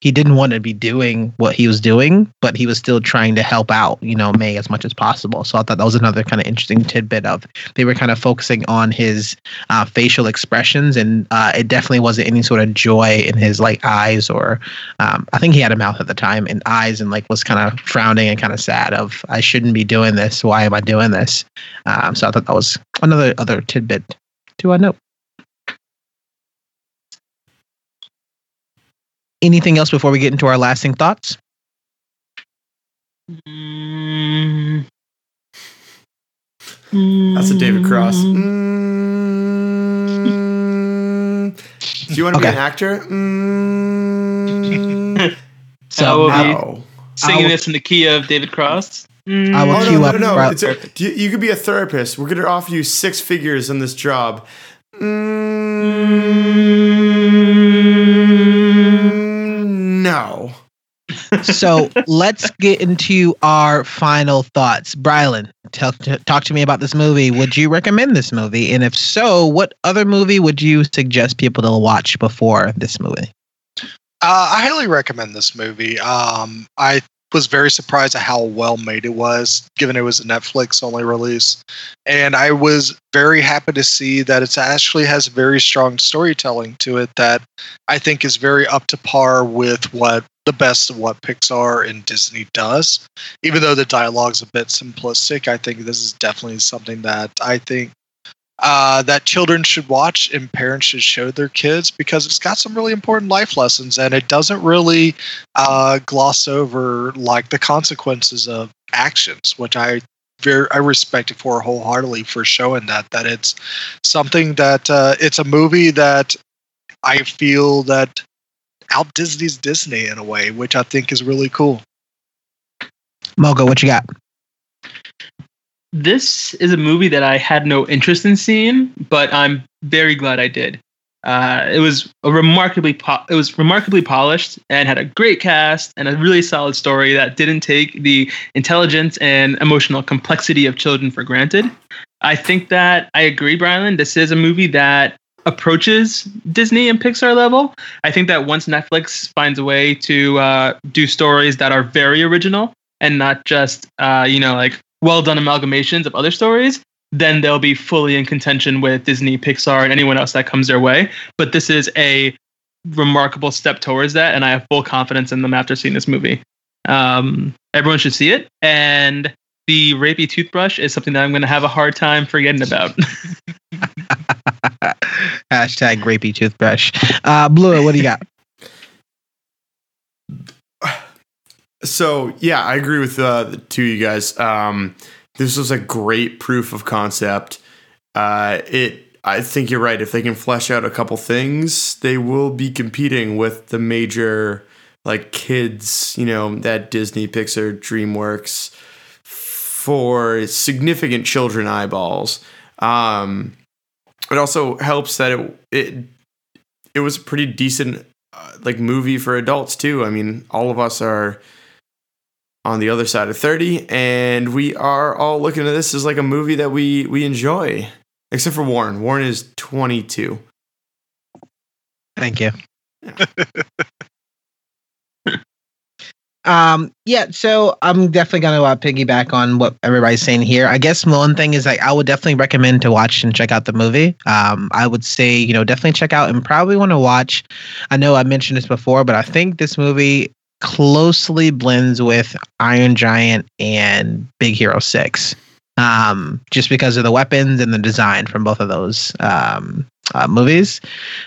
he didn't want to be doing what he was doing, but he was still trying to help out May as much as possible. So I thought that was another kind of interesting tidbit of they were kind of focusing on his facial expressions, and it definitely wasn't any sort of joy in his like eyes, or I think he had a mouth at the time, and eyes, and like was kind of frowning and kind of sad of, I shouldn't be doing this, why am I doing this? So I thought that was another tidbit to note. Anything else before we get into our lasting thoughts? That's a David Cross. Do you want to be an actor? So I'll singing this in the key of David Cross. I will queue up. No. You could be a therapist. We're going to offer you $6 figures in this job. No. So let's get into our final thoughts. Brylan, talk to me about this movie. Would you recommend this movie? And if so, what other movie would you suggest people to watch before this movie? I highly recommend this movie. I was very surprised at how well made it was, given it was a Netflix only release. And I was very happy to see that it actually has very strong storytelling to it that I think is very up to par with what the best of what Pixar and Disney does. Even though the dialogue's a bit simplistic, I think this is definitely something that I think that children should watch and parents should show their kids, because it's got some really important life lessons, and it doesn't really gloss over like the consequences of actions, which I respect it for wholeheartedly, for showing that it's something that it's a movie that I feel that out Disney's Disney in a way, which I think is really cool. Mocha, what you got? This is a movie that I had no interest in seeing, but I'm very glad I did. It was remarkably polished and had a great cast and a really solid story that didn't take the intelligence and emotional complexity of children for granted. I think that I agree, Brylan. This is a movie that approaches Disney and Pixar level. I think that once Netflix finds a way to do stories that are very original and not just well done amalgamations of other stories, then they'll be fully in contention with Disney, Pixar, and anyone else that comes their way. But this is a remarkable step towards that, and I have full confidence in them after seeing this movie. Everyone should see it, and the rapey toothbrush is something that I'm going to have a hard time forgetting about. Hashtag rapey toothbrush. Blewett, what do you got? So, yeah, I agree with the two of you guys. This was a great proof of concept. I think you're right. If they can flesh out a couple things, they will be competing with the major, like, kids, you know, that Disney, Pixar, DreamWorks, for significant children eyeballs. It also helps that it was a pretty decent movie for adults too. I mean, all of us are on the other side of 30, and we are all looking at this as like a movie that we enjoy, except for Warren. Warren is 22. Thank you. Yeah. So I'm definitely going to piggyback on what everybody's saying here. I guess one thing is, I would definitely recommend to watch and check out the movie. I would say, definitely check out and probably want to watch. I know I mentioned this before, but I think this movie closely blends with Iron Giant and Big Hero 6, just because of the weapons and the design from both of those movies.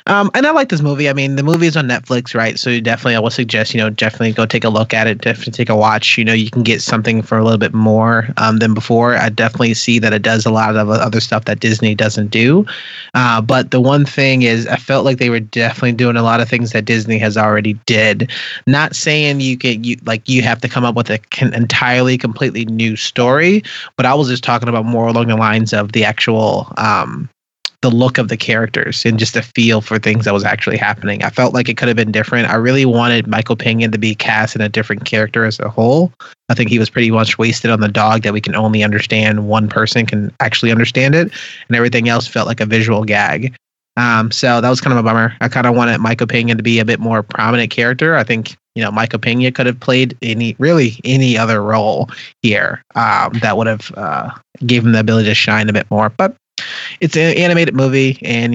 And I like this movie. I mean, the movie is on Netflix, right? So I would suggest, definitely go take a look at it. Definitely take a watch. You can get something for a little bit more than before. I definitely see that it does a lot of other stuff that Disney doesn't do. But the one thing is, I felt like they were definitely doing a lot of things that Disney has already did. Not saying you have to come up with an entirely, completely new story. But I was just talking about more along the lines of the actual the look of the characters and just the feel for things that was actually happening. I felt like it could have been different. I really wanted Michael Peña to be cast in a different character as a whole. I think he was pretty much wasted on the dog that we can only understand. One person can actually understand it, and everything else felt like a visual gag. So that was kind of a bummer. I kind of wanted Michael Peña to be a bit more prominent character. I think, Michael Peña could have played any other role here that would have gave him the ability to shine a bit more. But it's an animated movie, and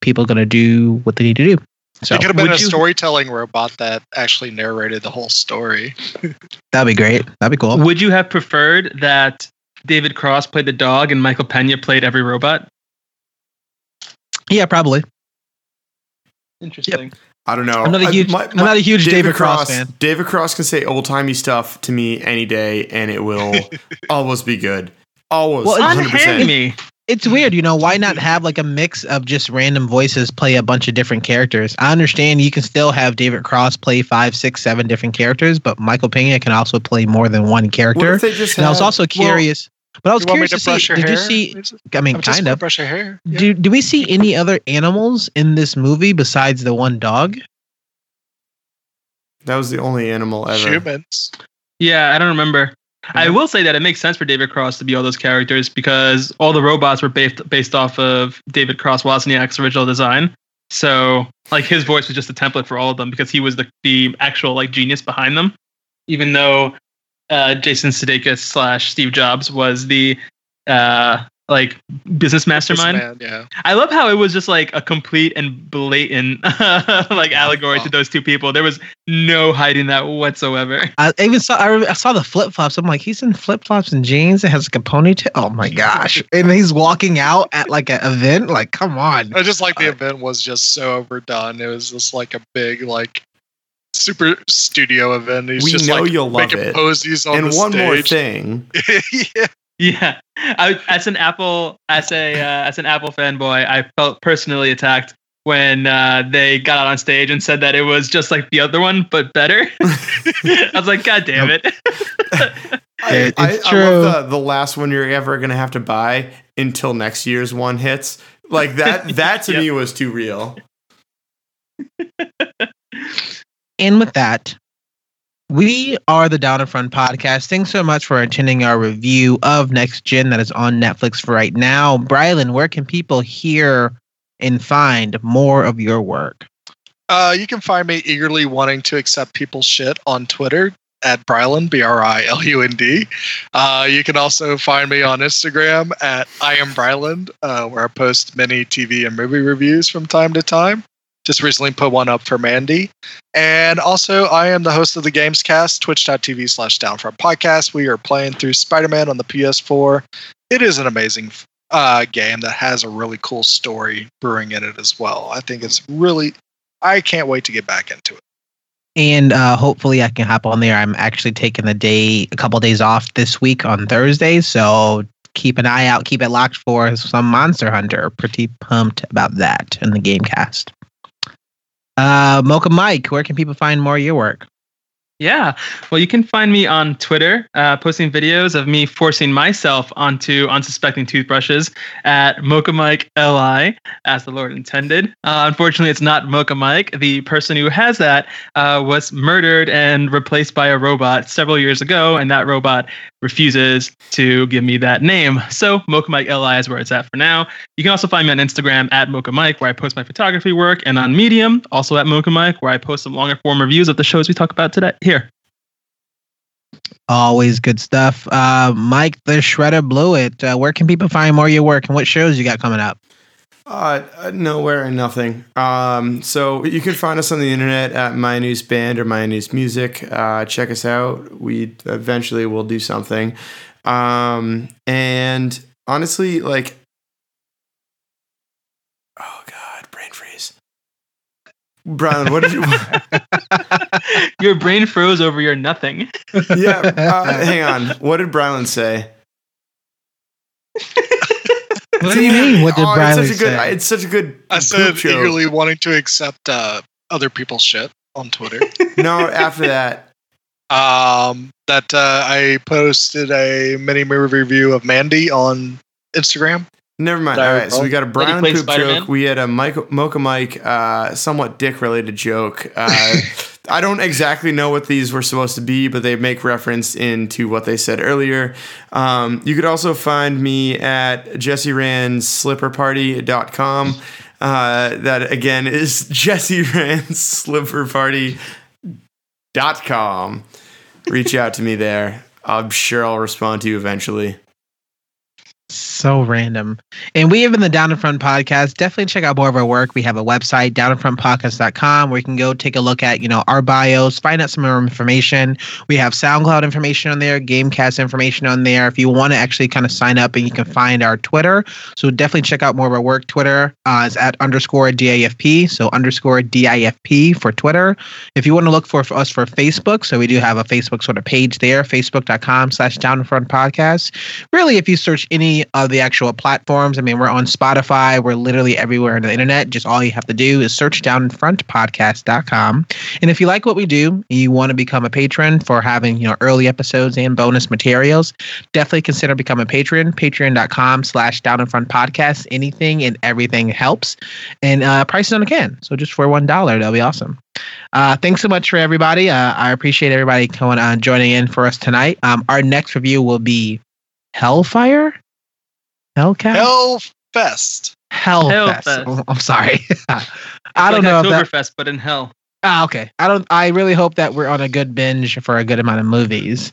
people are gonna do what they need to do. So it could have been storytelling robot that actually narrated the whole story. That'd be great. That'd be cool. Would you have preferred that David Cross played the dog and Michael Peña played every robot? Yeah, probably. Interesting. Yep. I don't know. I'm not a huge David Cross fan. David Cross can say old timey stuff to me any day, and it will always be good. Always. Well, 100%. Unhand me. It's weird, why not have a mix of just random voices play a bunch of different characters? I understand you can still have David Cross play 5, 6, 7 different characters, but Michael Peña can also play more than one character. What if they just I was also curious. But I was curious to see, did you see, I mean, kind of, brush your hair. Yeah. Do we see any other animals in this movie besides the one dog? That was the only animal ever. Humans. Yeah, I don't remember. I will say that it makes sense for David Cross to be all those characters because all the robots were based off of David Cross Wozniak's original design. So, his voice was just a template for all of them because he was the actual, genius behind them. Even though Jason Sudeikis / Steve Jobs was the, business mastermind. Businessman, yeah. I love how it was just, a complete and blatant, allegory to those two people. There was no hiding that whatsoever. I saw the flip-flops. I'm like, he's in flip-flops and jeans and has, a ponytail. Oh, my gosh. And he's walking out at, an event? Come on. I just the event was just so overdone. It was just, a big, super studio event. He's you'll love it. Posies on the one stage. More thing. Yeah. Yeah, as an Apple fanboy, I felt personally attacked when they got out on stage and said that it was just like the other one, but better. I was like, God damn it! I love the last one you're ever gonna have to buy until next year's one hits. That. That to me was too real. And with that. We are the Down in Front Podcast. Thanks so much for attending our review of Next Gen that is on Netflix for right now. Brylan, where can people hear and find more of your work? You can find me eagerly wanting to accept people's shit on Twitter at Brylan, Brilund. You can also find me on Instagram at I am Brylan, where I post many TV and movie reviews from time to time. Just recently put one up for Mandy. And also, I am the host of the Gamescast, twitch.tv/downfrontpodcast. We are playing through Spider-Man on the PS4. It is an amazing game that has a really cool story brewing in it as well. I think I can't wait to get back into it. And hopefully I can hop on there. I'm actually taking a couple of days off this week on Thursday. So keep an eye out. Keep it locked for some Monster Hunter. Pretty pumped about that in the Gamecast. Mocha Mike, where can people find more of your work? Yeah, well, you can find me on Twitter, posting videos of me forcing myself onto unsuspecting toothbrushes at Mocha Mike LI, as the Lord intended. Unfortunately, it's not Mocha Mike. The person who has that was murdered and replaced by a robot several years ago, and that robot refuses to give me that name. So Mocha Mike LI is where it's at for now. You can also find me on Instagram at Mocha Mike, where I post my photography work, and on Medium, also at Mocha Mike, where I post some longer form reviews of the shows we talk about today. Here. Always good stuff. Mike the Shredder Blewett, where can people find more of your work and what shows you got coming up? Nowhere and nothing. So you can find us on the internet at My News Band or My News Music. Check us out. We eventually will do something. And honestly, like, oh God, brain freeze. Brylan, what did you... Your brain froze over your nothing. Yeah, hang on. What did Brylan say? What do you mean? What did Brylan say? It's such a good. I said eagerly wanting to accept other people's shit on Twitter. No, after that, I posted a mini movie review of Mandy on Instagram. Never mind. All right, so we got a Brylan poop Spider-Man joke. We had a Mocha Mike somewhat dick-related joke. I don't exactly know what these were supposed to be, but they make reference into what they said earlier. You could also find me at jesseranslipperparty.com. That, again, is jesseranslipperparty.com. Reach out to me there. I'm sure I'll respond to you eventually. So random. And we have in the Down In Front podcast. Definitely check out more of our work. We have a website, downinfrontpodcast.com, where you can go take a look at, our bios, find out some of our information. We have SoundCloud information on there, Gamecast information on there. If you want to actually kind of sign up, and you can find our Twitter. So definitely check out more of our work. Twitter is at _DIFP. So _DIFP for Twitter. If you want to look for us for Facebook, so we do have a Facebook sort of page there, facebook.com/downinfrontpodcast. Really, if you search any of the actual platforms. I mean, we're on Spotify. We're literally everywhere on the internet. Just all you have to do is search downinfrontpodcast.com. And if you like what we do, you want to become a patron for having, early episodes and bonus materials, definitely consider becoming a patron. Patreon.com/downinfrontpodcast. Anything and everything helps. And prices on the can. So just for $1, that'll be awesome. Thanks so much for everybody. I appreciate everybody coming on, joining in for us tonight. Our next review will be Hellfire. Hellfest. Oh, I'm sorry. I don't know. Oktoberfest, but in hell. Ah, okay. I really hope that we're on a good binge for a good amount of movies.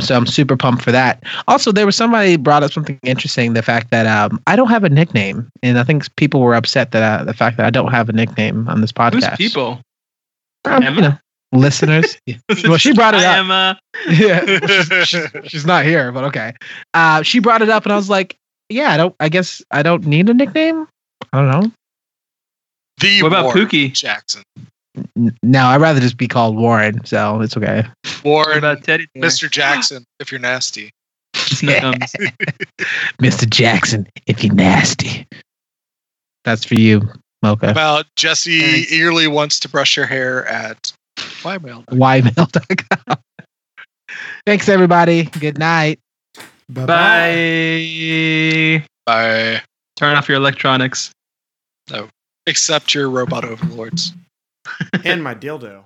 So I'm super pumped for that. Also, there was somebody brought up something interesting. The fact that I don't have a nickname, and I think people were upset that the fact that I don't have a nickname on this podcast. Who's people? Emma? Listeners. Well, she brought it up. Emma. Yeah, she's not here, but okay. She brought it up, and I was like, yeah, I guess I don't need a nickname. I don't know. What about Pookie Jackson? No, I'd rather just be called Warren, so it's okay. Warren, about Teddy Mr. Jackson, if you're nasty. Mr. Jackson, if you're nasty. That's for you, Mocha. Well, Jesse eagerly wants to brush your hair at ymail.com. Thanks, everybody. Good night. Bye. Bye. Turn off your electronics. No. Except your robot overlords. And my dildo.